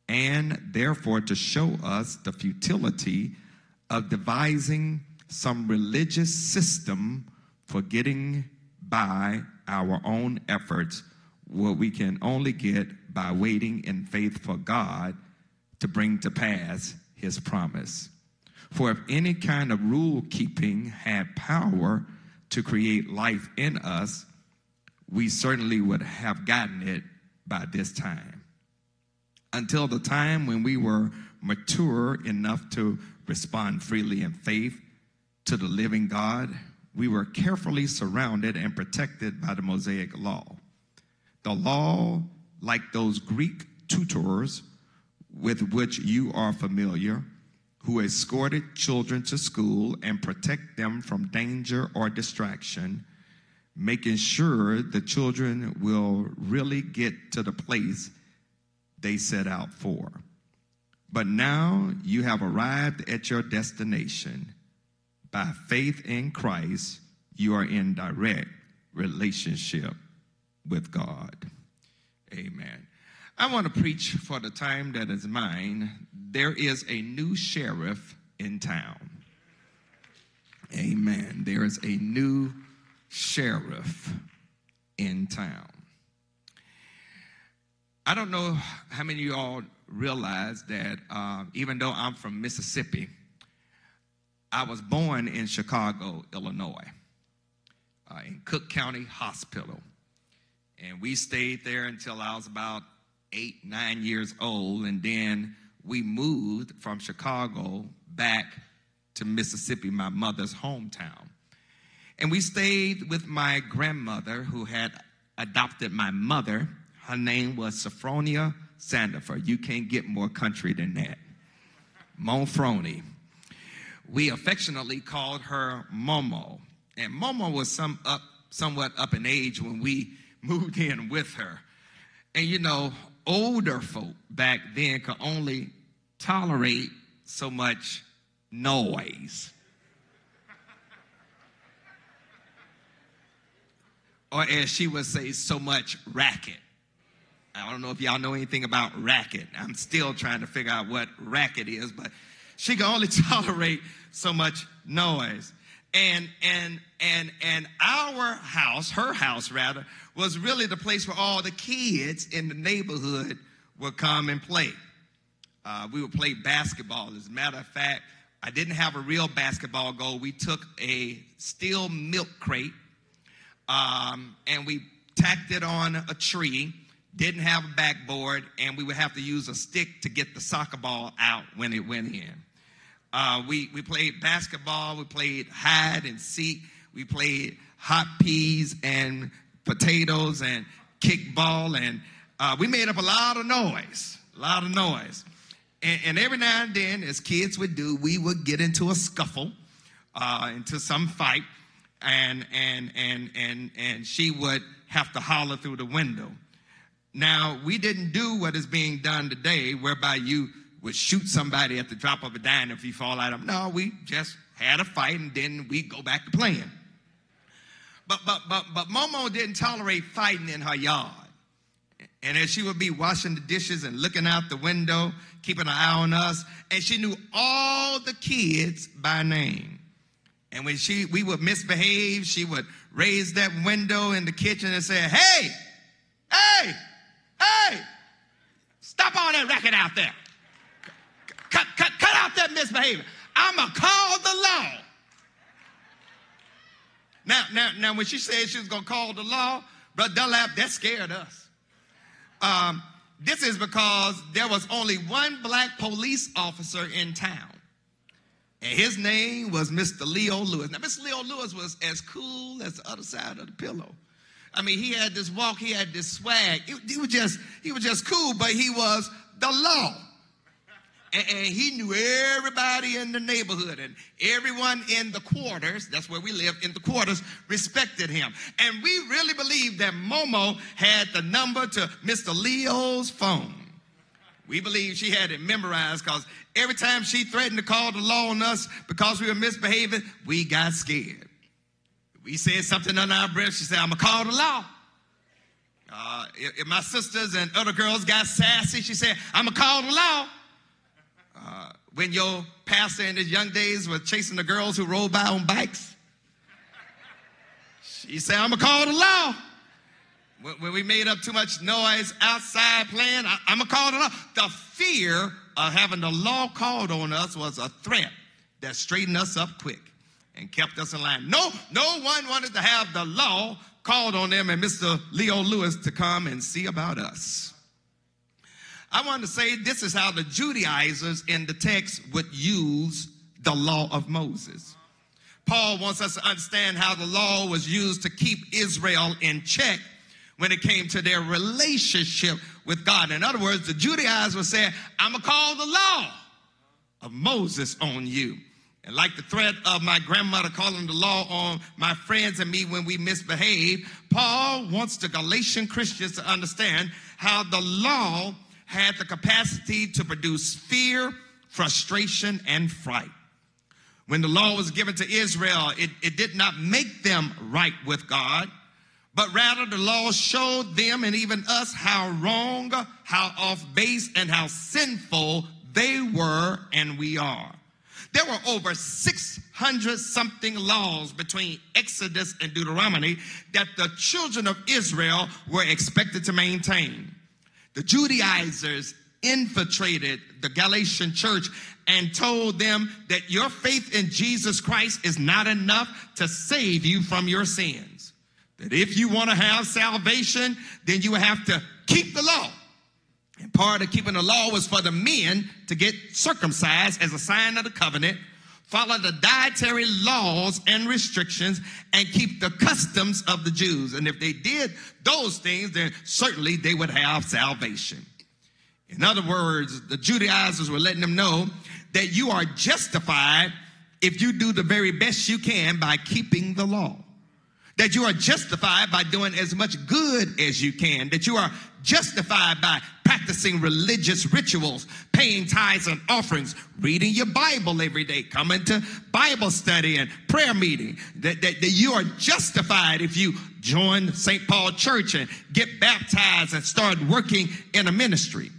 and therefore to show us the futility of devising some religious system for getting by our own efforts what we can only get by waiting in faith for God to bring to pass his promise. For if any kind of rule-keeping had power to create life in us, we certainly would have gotten it by this time. Until the time when we were mature enough to respond freely in faith to the living God, we were carefully surrounded and protected by the Mosaic law. The law, like those Greek tutors with which you are familiar, who escorted children to school and protect them from danger or distraction, making sure the children will really get to the place they set out for. But now you have arrived at your destination. By faith in Christ, you are in direct relationship with God. Amen. I want to preach for the time that is mine. There is a new sheriff in town. Amen. There is a new sheriff in town. I don't know how many of you all realize that even though I'm from Mississippi, I was born in Chicago, Illinois, in Cook County Hospital. And we stayed there until I was about 8, 9 years old. And then we moved from Chicago back to Mississippi, my mother's hometown. And we stayed with my grandmother, who had adopted my mother. Her name was Sophronia Sandifer. You can't get more country than that. Monfroni. We affectionately called her Momo. And Momo was somewhat up in age when we moved in with her. And you know, older folk back then could only tolerate so much noise. Or as she would say, so much racket. I don't know if y'all know anything about racket. I'm still trying to figure out what racket is, but she could only tolerate so much noise. And our house, her house rather, was really the place where all the kids in the neighborhood would come and play. We would play basketball. As a matter of fact, I didn't have a real basketball goal. We took a steel milk crate and we tacked it on a tree, didn't have a backboard, and we would have to use a stick to get the soccer ball out when it went in. We played basketball, we played hide and seek, we played hot peas and potatoes and kickball, and we made up a lot of noise. And every now and then, as kids would do, we would get into a scuffle, into some fight, and she would have to holler through the window. Now, we didn't do what is being done today, whereby you would shoot somebody at the drop of a dime if you fall out of them. No, we just had a fight and then we go back to playing. But Momo didn't tolerate fighting in her yard. And as she would be washing the dishes and looking out the window, keeping an eye on us, and she knew all the kids by name. And when we would misbehave, she would raise that window in the kitchen and say, Hey! Stop all that racket out there. Cut out that misbehavior. I'ma call the law. Now, when she said she was gonna call the law, Brother Dunlap, that scared us. This is because there was only one black police officer in town, and his name was Mr. Leo Lewis. Now, Mr. Leo Lewis was as cool as the other side of the pillow. I mean, he had this walk, he had this swag. He was just cool, but he was the law. And he knew everybody in the neighborhood, and everyone in the quarters, that's where we lived, in the quarters, respected him. And we really believed that Momo had the number to Mr. Leo's phone. We believed she had it memorized, because every time she threatened to call the law on us because we were misbehaving, we got scared. We said something under our breath. She said, I'm going to call the law. If my sisters and other girls got sassy, she said, I'm going to call the law. When your pastor in his young days was chasing the girls who rode by on bikes, she said, I'm going to call the law. When we made up too much noise outside playing, I'm going to call the law. The fear of having the law called on us was a threat that straightened us up quick and kept us in line. No one wanted to have the law called on them and Mr. Leo Lewis to come and see about us. I want to say this is how the Judaizers in the text would use the law of Moses. Paul wants us to understand how the law was used to keep Israel in check when it came to their relationship with God. In other words, the Judaizers said, I'm going to call the law of Moses on you. And like the threat of my grandmother calling the law on my friends and me when we misbehave, Paul wants the Galatian Christians to understand how the law had the capacity to produce fear, frustration, and fright. When the law was given to Israel, it did not make them right with God, but rather the law showed them and even us how wrong, how off base, and how sinful they were and we are. There were over 600 something laws between Exodus and Deuteronomy that the children of Israel were expected to maintain. The Judaizers infiltrated the Galatian church and told them that your faith in Jesus Christ is not enough to save you from your sins. That if you want to have salvation, then you have to keep the law. And part of keeping the law was for the men to get circumcised as a sign of the covenant, follow the dietary laws and restrictions, and keep the customs of the Jews. And if they did those things, then certainly they would have salvation. In other words, the Judaizers were letting them know that you are justified if you do the very best you can by keeping the law. That you are justified by doing as much good as you can. That you are justified by practicing religious rituals, paying tithes and offerings, reading your Bible every day, coming to Bible study and prayer meeting. That you are justified if you join St. Paul Church and get baptized and start working in a ministry.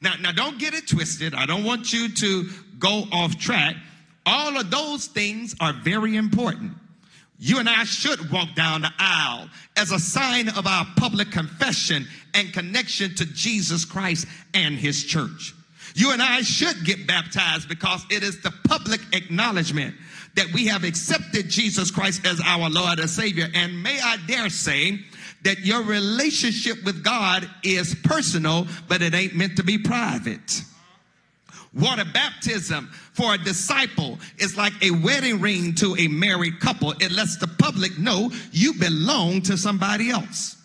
Now, don't get it twisted. I don't want you to go off track. All of those things are very important. You and I should walk down the aisle as a sign of our public confession and connection to Jesus Christ and his church. You and I should get baptized because it is the public acknowledgement that we have accepted Jesus Christ as our Lord and Savior. And may I dare say that your relationship with God is personal, but it ain't meant to be private. Water baptism for a disciple is like a wedding ring to a married couple. It lets the public know you belong to somebody else.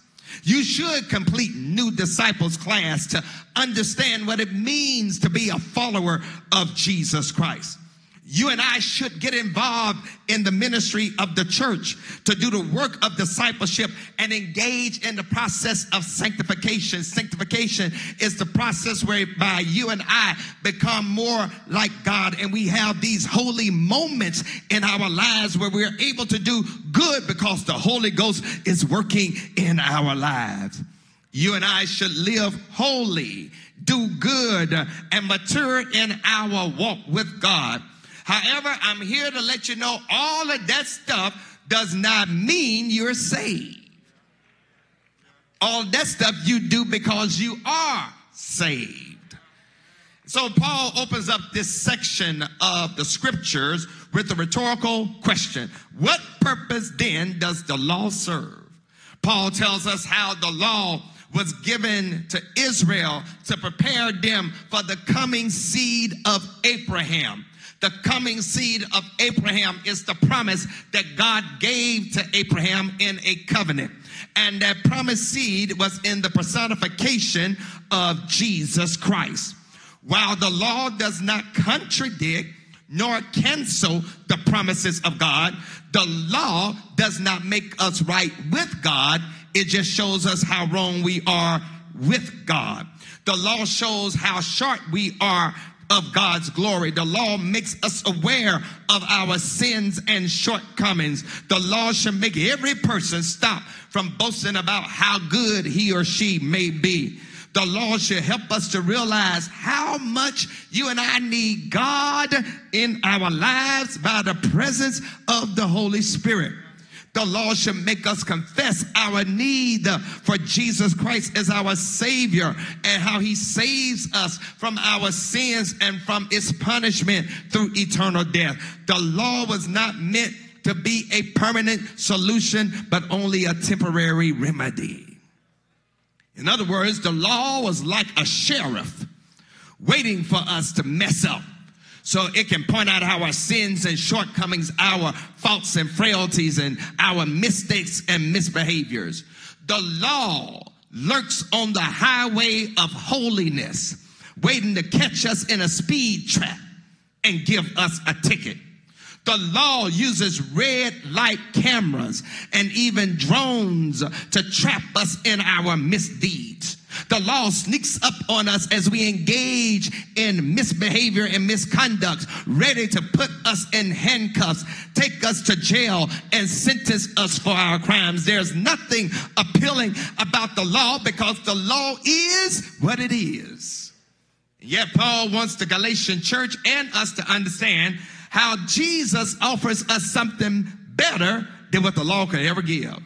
You should complete New Disciples class to understand what it means to be a follower of Jesus Christ. You and I should get involved in the ministry of the church to do the work of discipleship and engage in the process of sanctification. Sanctification is the process whereby you and I become more like God, and we have these holy moments in our lives where we're able to do good because the Holy Ghost is working in our lives. You and I should live holy, do good, and mature in our walk with God. However, I'm here to let you know all of that stuff does not mean you're saved. All that stuff you do because you are saved. So Paul opens up this section of the scriptures with a rhetorical question. What purpose then does the law serve? Paul tells us how the law was given to Israel to prepare them for the coming seed of Abraham. The coming seed of Abraham is the promise that God gave to Abraham in a covenant. And that promised seed was in the personification of Jesus Christ. While the law does not contradict nor cancel the promises of God, the law does not make us right with God. It just shows us how wrong we are with God. The law shows how short we are of God's glory. The law makes us aware of our sins and shortcomings. The law should make every person stop from boasting about how good he or she may be. The law should help us to realize how much you and I need God in our lives by the presence of the Holy Spirit. The law should make us confess our need for Jesus Christ as our Savior and how he saves us from our sins and from its punishment through eternal death. The law was not meant to be a permanent solution, but only a temporary remedy. In other words, the law was like a sheriff waiting for us to mess up, so it can point out our sins and shortcomings, our faults and frailties, and our mistakes and misbehaviors. The law lurks on the highway of holiness, waiting to catch us in a speed trap and give us a ticket. The law uses red light cameras and even drones to trap us in our misdeeds. The law sneaks up on us as we engage in misbehavior and misconduct, ready to put us in handcuffs, take us to jail, and sentence us for our crimes. There's nothing appealing about the law because the law is what it is. Yet Paul wants the Galatian church and us to understand how Jesus offers us something better than what the law could ever give.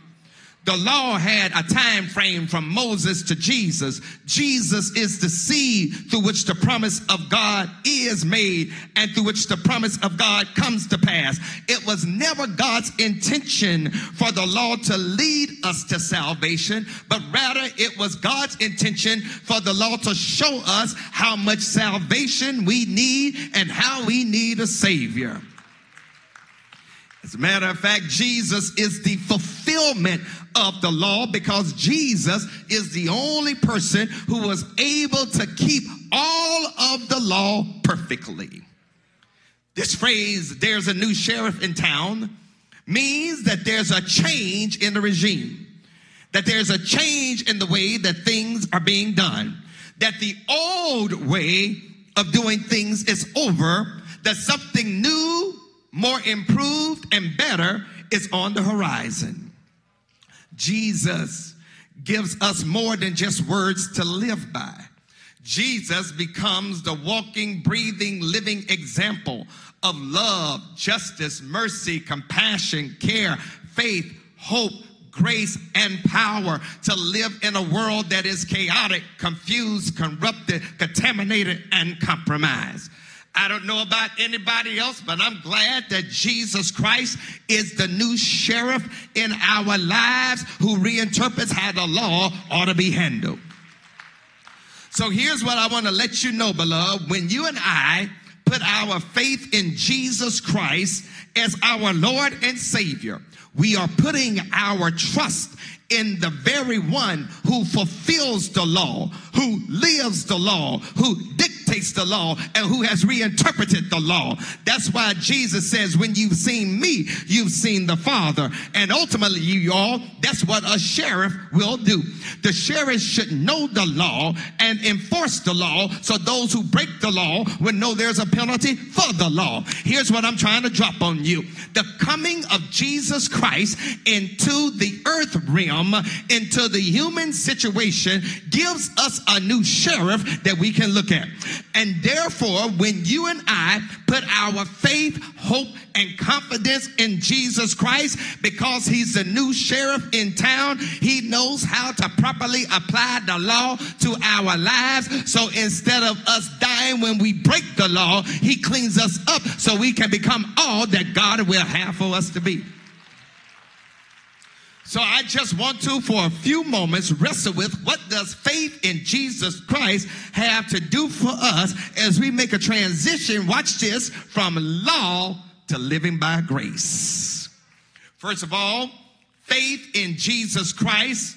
The law had a time frame from Moses to Jesus. Jesus is the seed through which the promise of God is made and through which the promise of God comes to pass. It was never God's intention for the law to lead us to salvation, but rather it was God's intention for the law to show us how much salvation we need and how we need a Savior. As a matter of fact, Jesus is the fulfillment of the law because Jesus is the only person who was able to keep all of the law perfectly. This phrase, "there's a new sheriff in town," means that there's a change in the regime, that there's a change in the way that things are being done, that the old way of doing things is over, that something new, more improved and better is on the horizon. Jesus gives us more than just words to live by. Jesus becomes the walking, breathing, living example of love, justice, mercy, compassion, care, faith, hope, grace, and power to live in a world that is chaotic, confused, corrupted, contaminated, and compromised. I don't know about anybody else, but I'm glad that Jesus Christ is the new sheriff in our lives who reinterprets how the law ought to be handled. So here's what I want to let you know, beloved. When you and I put our faith in Jesus Christ as our Lord and Savior, we are putting our trust in the very one who fulfills the law, who lives the law, who dictates the law, and who has reinterpreted the law. That's why Jesus says, when you've seen me, you've seen the Father. And ultimately, you all, that's what a sheriff will do. The sheriff should know the law and enforce the law so those who break the law will know there's a penalty for the law. Here's what I'm trying to drop on you. The coming of Jesus Christ into the earth realm, into the human situation, gives us a new sheriff that we can look at. And therefore, when you and I put our faith, hope, and confidence in Jesus Christ, because he's the new sheriff in town, he knows how to properly apply the law to our lives. So instead of us dying when we break the law, he cleans us up so we can become all that God will have for us to be. So I just want to, for a few moments, wrestle with what does faith in Jesus Christ have to do for us as we make a transition, watch this, from law to living by grace. First of all, faith in Jesus Christ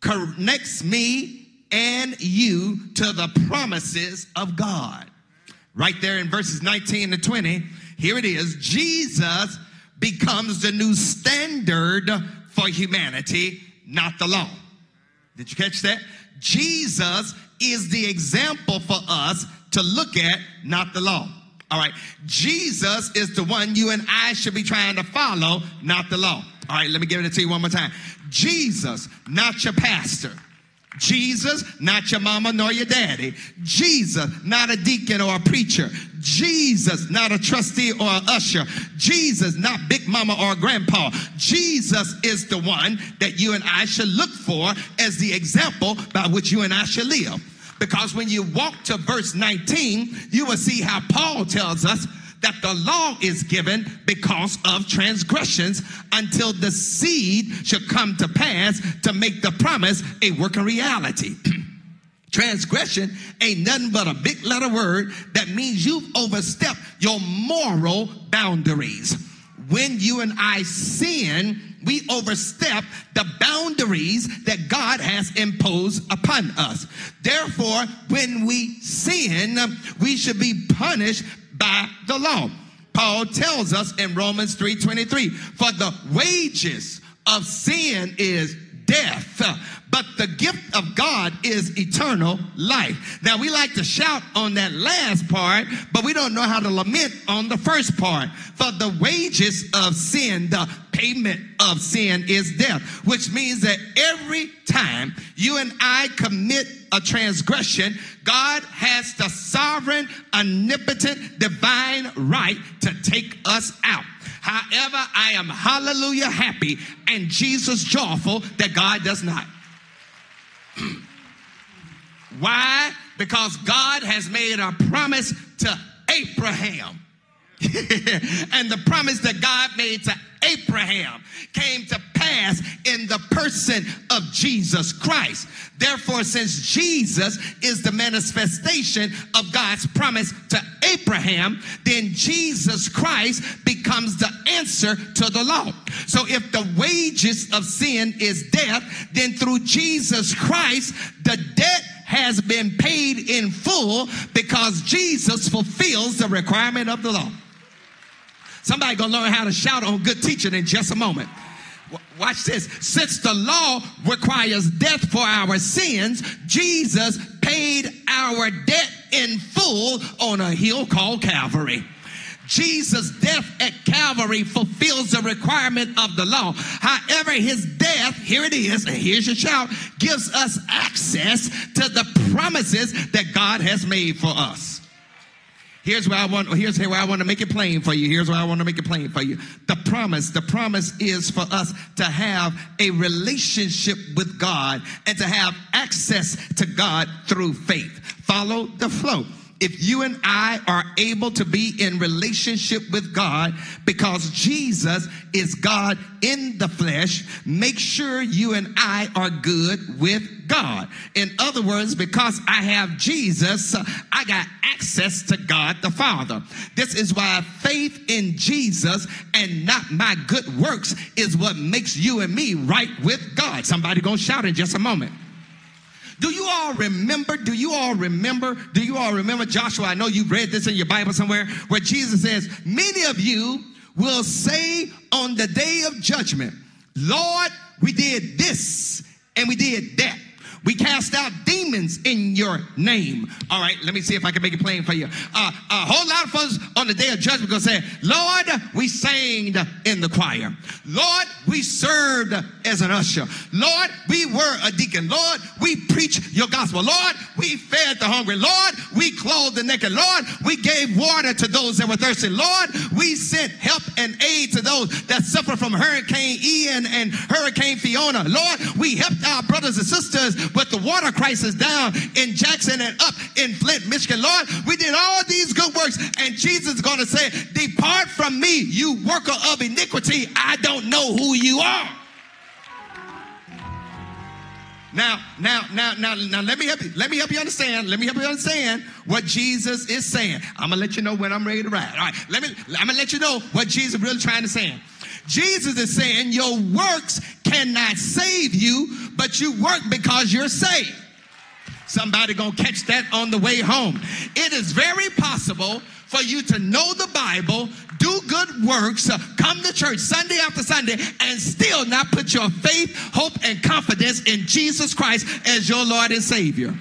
connects me and you to the promises of God. Right there in verses 19 to 20, here it is. Jesus becomes the new standard for humanity, not the law. Did you catch that? Jesus is the example for us to look at, not the law. All right. Jesus is the one you and I should be trying to follow, not the law. All right, let me give it to you one more time. Jesus, not your pastor. Jesus, not your mama nor your daddy. Jesus, not a deacon or a preacher. Jesus, not a trustee or an usher. Jesus, not big mama or grandpa. Jesus is the one that you and I should look for as the example by which you and I should live. Because when you walk to verse 19, you will see how Paul tells us that the law is given because of transgressions until the seed should come to pass to make the promise a working reality. Transgression ain't nothing but a big letter word that means you've overstepped your moral boundaries. When you and I sin, we overstep the boundaries that God has imposed upon us. Therefore, when we sin, we should be punished by the law. Paul tells us in Romans 3:23, for the wages of sin is death, but the gift of God is eternal life. Now, we like to shout on that last part, but we don't know how to lament on the first part. For the wages of sin, the payment of sin is death, which means that every time you and I commit a transgression, God has the sovereign, omnipotent, divine right to take us out. However, I am hallelujah happy and Jesus joyful that God does not. Why? Because God has made a promise to Abraham. And the promise that God made to Abraham came to pass in the person of Jesus Christ. Therefore, since Jesus is the manifestation of God's promise to Abraham, then Jesus Christ becomes the answer to the law. So if the wages of sin is death, then through Jesus Christ, the debt has been paid in full because Jesus fulfills the requirement of the law. Somebody gonna learn how to shout on good teaching in just a moment. Watch this. Since the law requires death for our sins, Jesus paid our debt in full on a hill called Calvary. Jesus' death at Calvary fulfills the requirement of the law. However, his death, here it is, and here's your shout, gives us access to the promises that God has made for us. Here's where I want to make it plain for you. Here's where I want to make it plain for you. The promise is for us to have a relationship with God and to have access to God through faith. Follow the flow. If you and I are able to be in relationship with God because Jesus is God in the flesh, make sure you and I are good with God. In other words, because I have Jesus, I got access to God the Father. This is why faith in Jesus and not my good works is what makes you and me right with God. Somebody gonna shout in just a moment. Do you all remember, Joshua, I know you've read this in your Bible somewhere, where Jesus says, many of you will say on the day of judgment, Lord, we did this and we did that. We cast out demons in your name. All right, let me see if I can make it plain for you. A whole lot of us on the day of judgment going to say, Lord, we sang in the choir. Lord, we served as an usher. Lord, we were a deacon. Lord, we preached your gospel. Lord, we fed the hungry. Lord, we clothed the naked. Lord, we gave water to those that were thirsty. Lord, we sent help and aid to those that suffered from Hurricane Ian and Hurricane Fiona. Lord, we helped our brothers and sisters with the water crisis down in Jackson and up in Flint, Michigan. Lord, we did all these good works, and Jesus is going to say, depart from me, you worker of iniquity. I don't know who you are. Now, let me help you understand. Let me help you understand what Jesus is saying. I'm going to let you know when I'm ready to ride. All right, I'm going to let you know what Jesus is really trying to say. Jesus is saying your works cannot save you, but you work because you're saved. Somebody gonna catch that on the way home. It is very possible for you to know the Bible, do good works, come to church Sunday after Sunday, and still not put your faith, hope, and confidence in Jesus Christ as your Lord and Savior.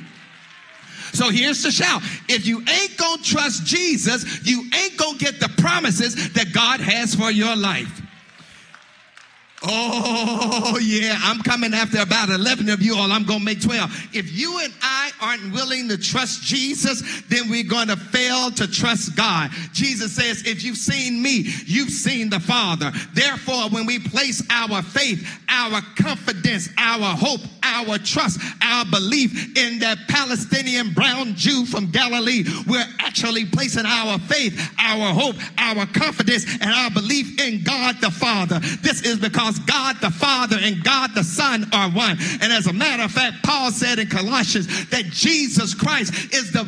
So here's the shout. If you ain't gonna trust Jesus, you ain't gonna get the promises that God has for your life. Oh, yeah, I'm coming after about 11 of you all. I'm going to make 12. If you and I aren't willing to trust Jesus, then we're going to fail to trust God. Jesus says, if you've seen me, you've seen the Father. Therefore, when we place our faith, our confidence, our hope, our trust, our belief in that Palestinian brown Jew from Galilee, we're actually placing our faith, our hope, our confidence, and our belief in God the Father. This is because God the Father and God the Son are one. And as a matter of fact, Paul said in Colossians that Jesus Christ is the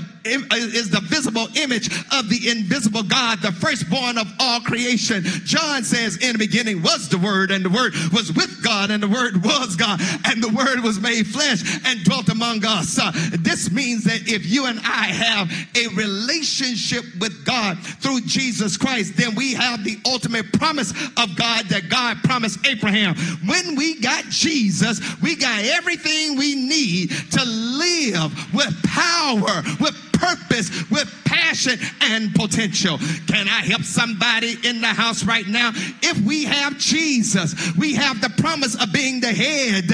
visible image of the invisible God, the firstborn of all creation. John says, in the beginning was the Word, and the Word was with God, and the Word was God, and the Word was was made flesh and dwelt among us. This means that if you and I have a relationship with God through Jesus Christ, then we have the ultimate promise of God that God promised Abraham. When we got Jesus, we got everything we need to live with power, with purpose, with passion and potential. Can I help somebody in the house right now? If we have Jesus, we have the promise of being the head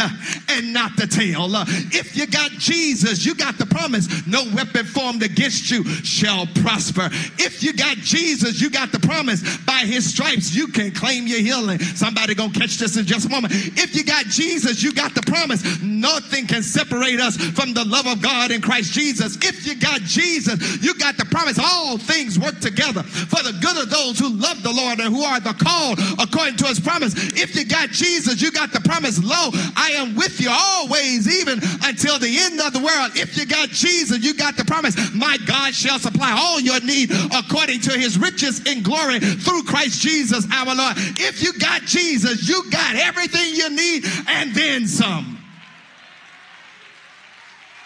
and not the tail. If you got Jesus, you got the promise. No weapon formed against you shall prosper. If you got Jesus, you got the promise. By his stripes, you can claim your healing. Somebody gonna catch this in just a moment. If you got Jesus, you got the promise. Nothing can separate us from the love of God in Christ Jesus. If you got Jesus, you got the promise. All things work together for the good of those who love the Lord and who are the called according to his promise. If you got Jesus, you got the promise. Lo, I am with you always, even until the end of the world. If you got Jesus, you got the promise. My God shall supply all your need according to his riches in glory through Christ Jesus our Lord. If you got Jesus, you got everything you need and then some.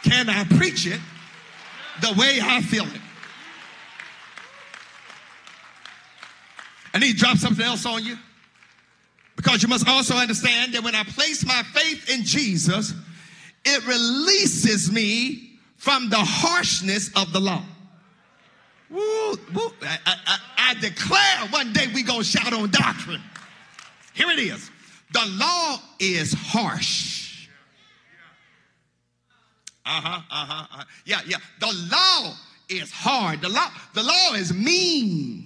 Can I preach it the way I feel it? I need to drop something else on you, because you must also understand that when I place my faith in Jesus, it releases me from the harshness of the law. Woo, woo. I declare one day we're going to shout on doctrine. Here it is. The law is harsh. The law is hard. The law is mean.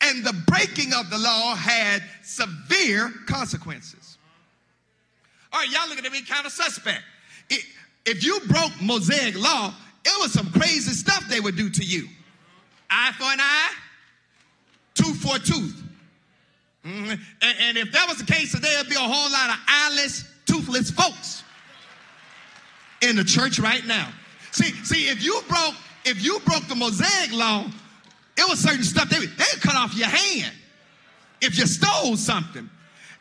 And the breaking of the law had severe consequences. All right, y'all looking at me kind of suspect. If you broke Mosaic law, it was some crazy stuff they would do to you. Eye for an eye, tooth for a tooth. And if that was the case today, there'd be a whole lot of eyeless, toothless folks in the church right now. See, if you broke the Mosaic law, it was certain stuff they'd cut off your hand if you stole something.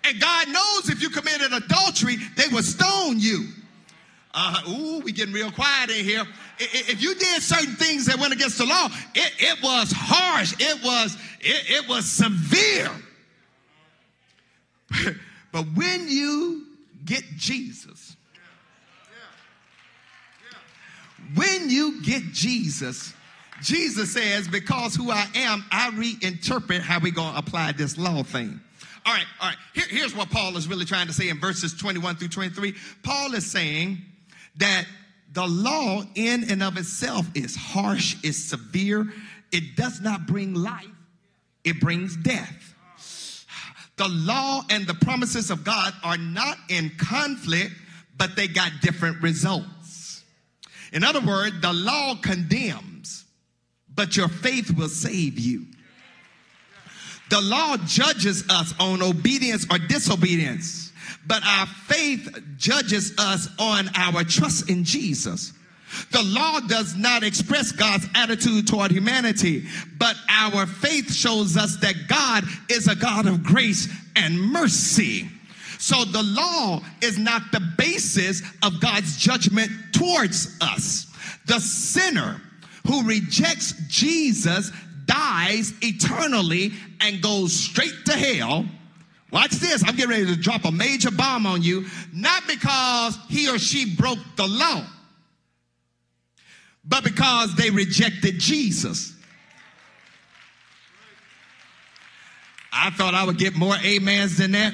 And God knows if you committed adultery, they would stone you. We getting real quiet in here. If you did certain things that went against the law, it was harsh. It was severe. But when you get Jesus, Jesus says, because who I am, I reinterpret how we're going to apply this law thing. All right. Here's what Paul is really trying to say in verses 21 through 23. Paul is saying that the law in and of itself is harsh, is severe. It does not bring life. It brings death. The law and the promises of God are not in conflict, but they got different results. In other words, the law condemns, but your faith will save you. The law judges us on obedience or disobedience, but our faith judges us on our trust in Jesus. The law does not express God's attitude toward humanity, but our faith shows us that God is a God of grace and mercy. So the law is not the basis of God's judgment towards us. The sinner who rejects Jesus dies eternally and goes straight to hell. Watch this. I'm getting ready to drop a major bomb on you. Not because he or she broke the law, but because they rejected Jesus. I thought I would get more amens than that.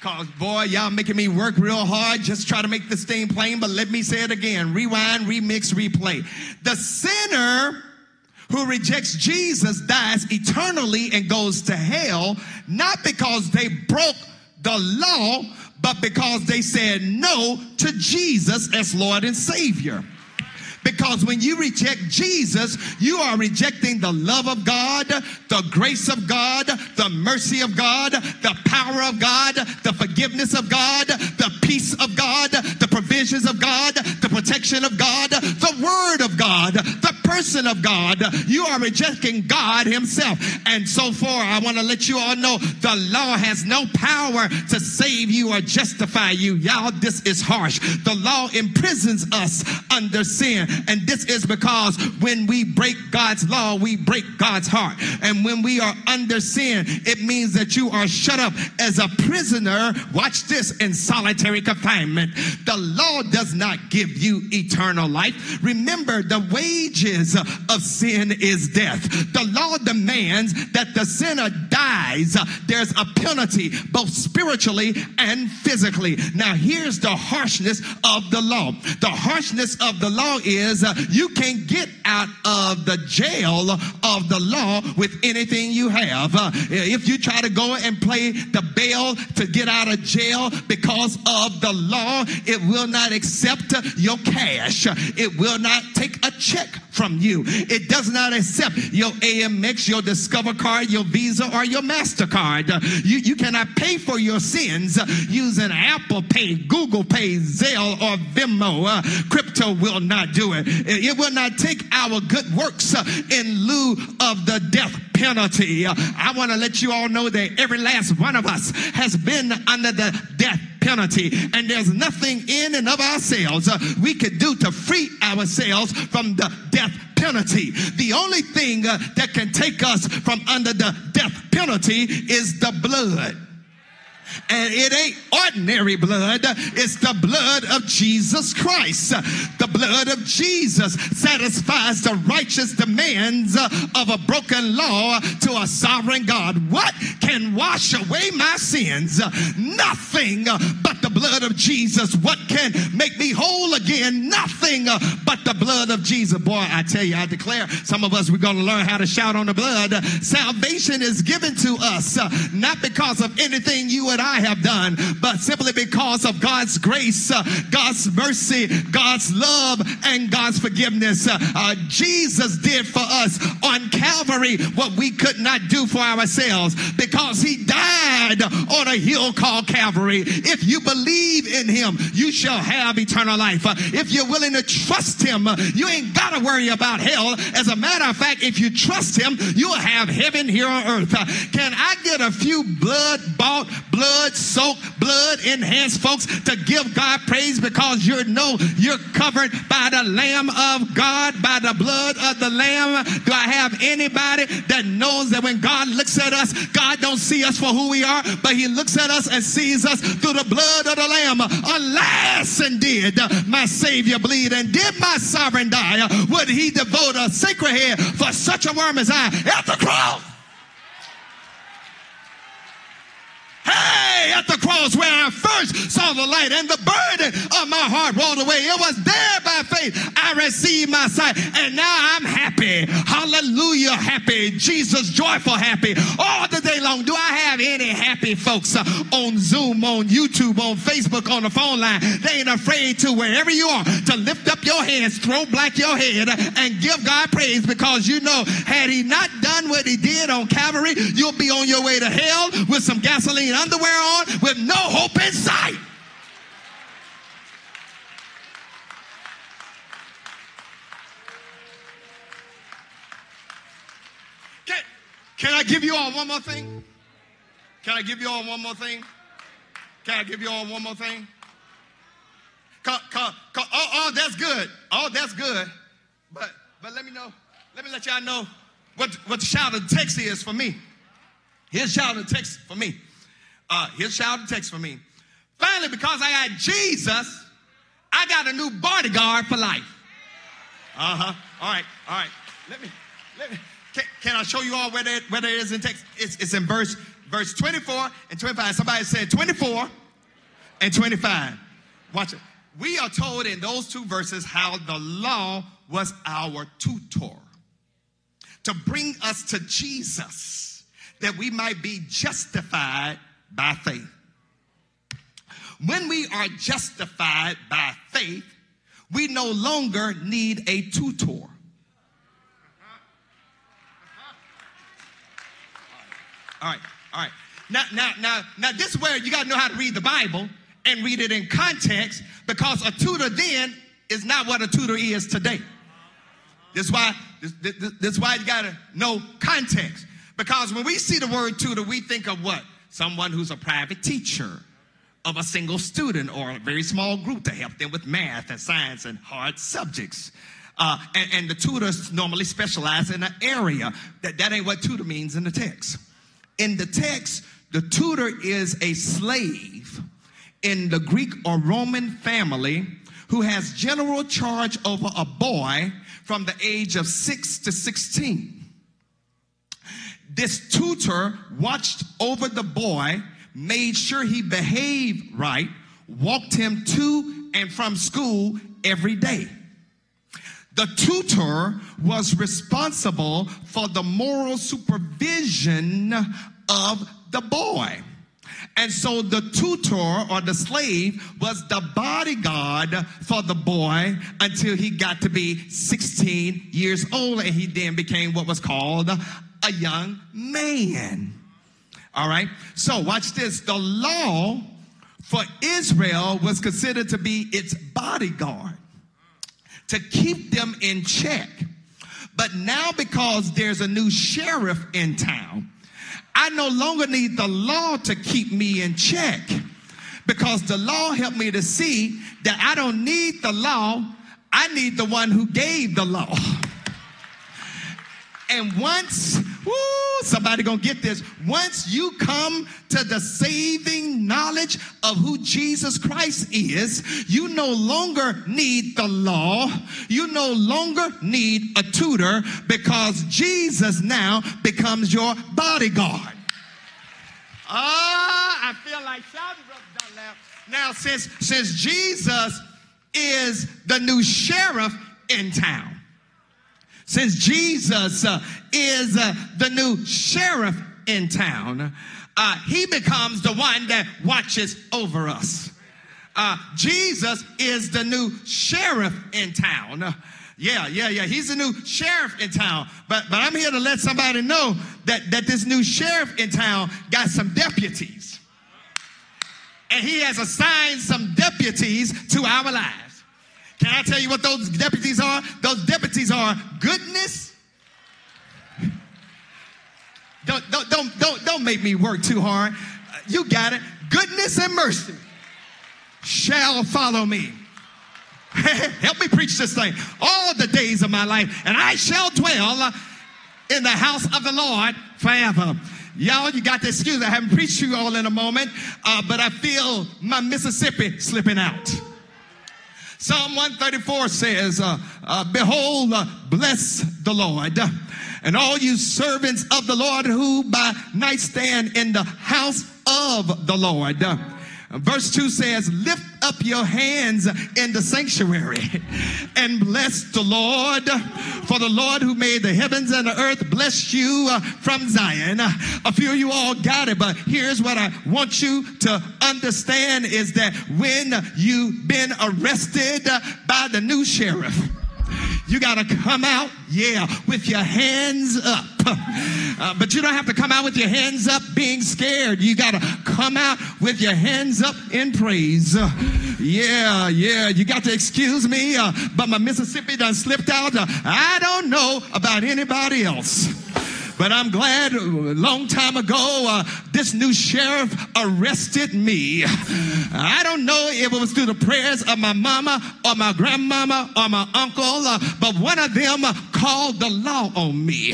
Because, boy, y'all making me work real hard. Just try to make this thing plain, but let me say it again. Rewind, remix, replay. The sinner who rejects Jesus dies eternally and goes to hell, not because they broke the law, but because they said no to Jesus as Lord and Savior. Because when you reject Jesus, you are rejecting the love of God, the grace of God, the mercy of God, the power of God, the forgiveness of God, the peace of God, the provisions of God, the protection of God, the word of God, the person of God, you are rejecting God himself. And so far, I want to let you all know the law has no power to save you or justify you. Y'all, this is harsh. The law imprisons us under sin. And this is because when we break God's law, we break God's heart. And when we are under sin, it means that you are shut up as a prisoner, watch this, in solitary confinement. The law does not give you eternal life. Remember, the wages of sin is death. The law demands that the sinner dies. There's a penalty, both spiritually and physically. Now, here's the harshness of the law. The harshness of the law is you can't get out of the jail of the law with anything you have. If you try to go and play the bail to get out of jail because of the law, it will not accept your cash. It will not take a check from you. It does not accept your AMX, your Discover card, your Visa, or your MasterCard. You cannot pay for your sins using Apple Pay, Google Pay, Zelle, or Venmo. Crypto will not do it. It will not take our good works in lieu of the death penalty. I want to let you all know that every last one of us has been under the death penalty, and there's nothing in and of ourselves we could do to free ourselves from the death penalty. The only thing that can take us from under the death penalty is the blood. And it ain't ordinary blood. It's the blood of Jesus Christ. The blood of Jesus satisfies the righteous demands of a broken law to a sovereign God. What can wash away my sins? Nothing but the blood of Jesus. What can make me whole again? Nothing but the blood of Jesus. Boy, I tell you, I declare, some of us, we're going to learn how to shout on the blood. Salvation is given to us, not because of anything you and I have done, but simply because of God's grace, God's mercy, God's love, and God's forgiveness. Jesus did for us on Calvary what we could not do for ourselves, because he died on a hill called Calvary. If you believe in him, you shall have eternal life. If you're willing to trust him, you ain't got to worry about hell. As a matter of fact, if you trust him, you'll have heaven here on earth. Can I get a few blood-bought, blood-soaked, blood-enhanced folks to give God praise, because you know you're covered by the Lamb of God, by the blood of the Lamb? Do I have anybody that knows that when God looks at us, God don't see us for who we are, but he looks at us and sees us through the blood of the Lamb? Alas, and did my Savior bleed, and did my sovereign die? Would he devote a sacred head for such a worm as I at the cross? Hey, at the cross where I first saw the light and the burden of my heart rolled away. It was there by faith I received my sight, and now I'm happy. Hallelujah, happy. Jesus, joyful, happy. All the day long. Do I have any happy folks on Zoom, on YouTube, on Facebook, on the phone line? They ain't afraid to, wherever you are, to lift up your hands, throw back your head, and give God praise, because you know, had he not done what he did on Calvary, you'll be on your way to hell with some gasoline underwear on, with no hope in sight. Can I give you all one more thing? Can I give you all one more thing? Can I give you all one more thing? Oh, that's good. Oh, that's good. But let me know. Let me let y'all know what the shout of the text is for me. Here's shout of the text for me. Here's shout of the text for me. Finally, because I got Jesus, I got a new bodyguard for life. Uh-huh. All right. All right. Let me. Can I show you all where that is in text? It's in verse 24 and 25. Somebody said 24 and 25. Watch it. We are told in those two verses how the law was our tutor to bring us to Jesus, that we might be justified by faith. When we are justified by faith, we no longer need a tutor. All right. Now, this is where you got to know how to read the Bible and read it in context, because a tutor then is not what a tutor is today. This is why That's why you got to know context. Because when we see the word tutor, we think of what? Someone who's a private teacher of a single student or a very small group to help them with math and science and hard subjects. And the tutors normally specialize in an area. That ain't what tutor means in the text. In the text, the tutor is a slave in the Greek or Roman family who has general charge over a boy from the age of 6 to 16. This tutor watched over the boy, made sure he behaved right, walked him to and from school every day. The tutor was responsible for the moral supervision of the boy. And so the tutor or the slave was the bodyguard for the boy until he got to be 16 years old, and he then became what was called a young man. All right. So watch this. The law for Israel was considered to be its bodyguard to keep them in check. But now, because there's a new sheriff in town, I no longer need the law to keep me in check, because the law helped me to see that I don't need the law. I need the one who gave the law. And once, somebody gonna get this. Once you come to the saving knowledge of who Jesus Christ is, you no longer need the law. You no longer need a tutor, because Jesus now becomes your bodyguard. I feel like shouting, brother, don't laugh. Now, since Jesus is the new sheriff in town, since Jesus is the new sheriff in town, he becomes the one that watches over us. Jesus is the new sheriff in town. Yeah. He's the new sheriff in town. But I'm here to let somebody know that this new sheriff in town got some deputies. And he has assigned some deputies to our lives. Can I tell you what those deputies are? Those deputies are goodness. Don't make me work too hard. You got it. Goodness and mercy shall follow me. Help me preach this thing all the days of my life, and I shall dwell in the house of the Lord forever. Y'all, you got to excuse. I haven't preached you all in a moment, but I feel my Mississippi slipping out. Psalm 134 says, behold, bless the Lord, and all you servants of the Lord who by night stand in the house of the Lord. Verse 2 says, lift up your hands in the sanctuary and bless the Lord. For the Lord who made the heavens and the earth bless you from Zion. A few of you all got it, but here's what I want you to understand is that when you've been arrested by the new sheriff, you got to come out, with your hands up. But you don't have to come out with your hands up being scared. You got to come out with your hands up in praise. You got to excuse me, but my Mississippi done slipped out. I don't know about anybody else, but I'm glad a long time ago, this new sheriff arrested me. I don't know if it was through the prayers of my mama or my grandmama or my uncle, but one of them called the law on me.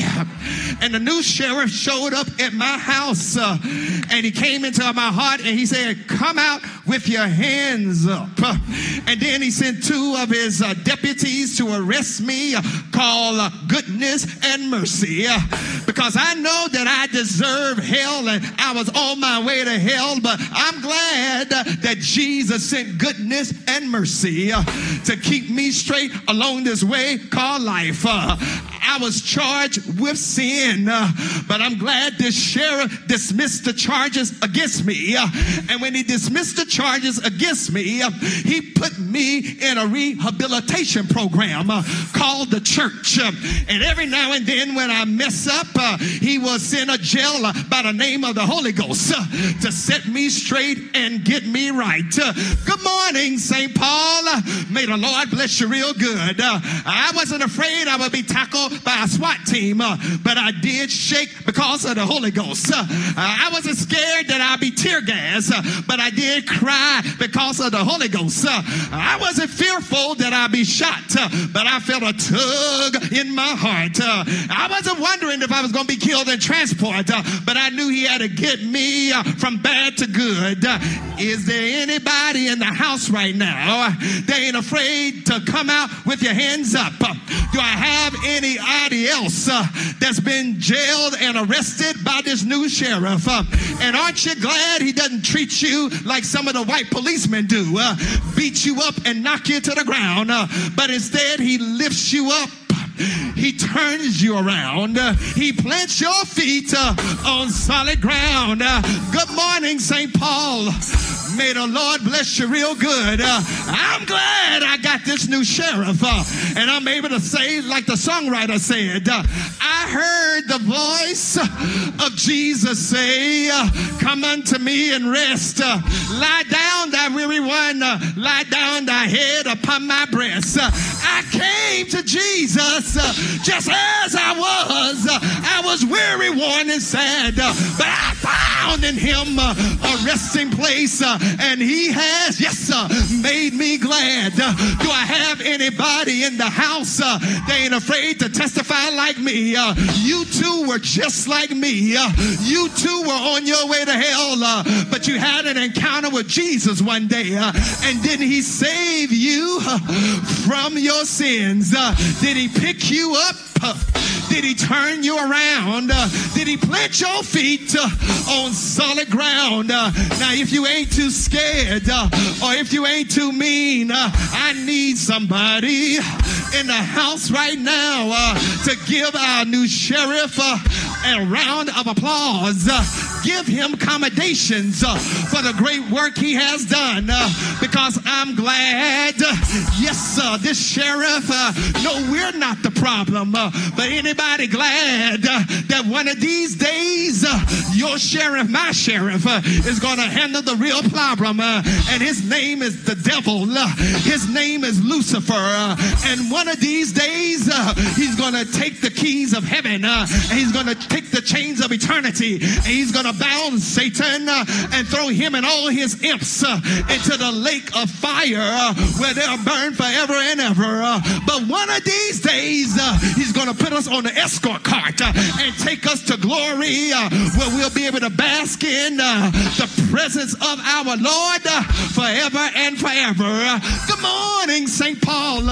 And the new sheriff showed up at my house, and he came into my heart, and he said, come out with your hands up. And then he sent two of his deputies to arrest me, called goodness and mercy. Because I know that I deserve hell and I was on my way to hell, but I'm glad that Jesus sent goodness and mercy to keep me straight along this way called life. I was charged with sin, but I'm glad this sheriff dismissed the charges against me. And when he dismissed the charges against me, he put me in a rehabilitation program called the church. And every now and then when I mess up, he was in a jail by the name of the Holy Ghost to set me straight and get me right. Good morning, St. Paul. May the Lord bless you real good. I wasn't afraid I would be tackled by a SWAT team, but I did shake because of the Holy Ghost. I wasn't scared that I'd be tear gassed, but I did cry because of the Holy Ghost. I wasn't fearful that I'd be shot, but I felt a tug in my heart. I wasn't wondering if I was going to be killed in transport, but I knew he had to get me from bad to good. Is there anybody in the house right now that ain't afraid to come out with your hands up? Do I have anybody else that's been jailed and arrested by this new sheriff? And aren't you glad he doesn't treat you like some of the white policemen do, beat you up and knock you to the ground, but instead he lifts you up. He turns you around. He plants your feet on solid ground. Good morning, St. Paul. May the Lord bless you real good. I'm glad I got this new sheriff. And I'm able to say, like the songwriter said, I heard the voice of Jesus say, come unto me and rest. Lie down, thy weary one. Lie down, thy head upon my breast. I came to Jesus just as I was. I was weary, worn, and sad. But I found in him a resting place. And he has, yes, sir, made me glad. Do I have anybody in the house that ain't afraid to testify like me? You two were just like me. You two were on your way to hell, but you had an encounter with Jesus one day. And didn't he save you from your sins? Did he pick you up? Did he turn you around? Did he plant your feet on solid ground? Now, if you ain't too scared or if you ain't too mean, I need somebody in the house right now to give our new sheriff a round of applause. Give him commendations for the great work he has done, because I'm glad, yes, sir, this sheriff, no, we're not the problem, but anybody glad that one of these days your sheriff, my sheriff, is going to handle the real problem, and his name is the devil, his name is Lucifer, and one of these days he's going to take the keys of heaven, and he's going to take the chains of eternity, and he's going to bound Satan and throw him and all his imps into the lake of fire where they'll burn forever and ever. But one of these days, he's going to put us on the escort cart and take us to glory where we'll be able to bask in the presence of our Lord forever and forever. Good morning, St. Paul.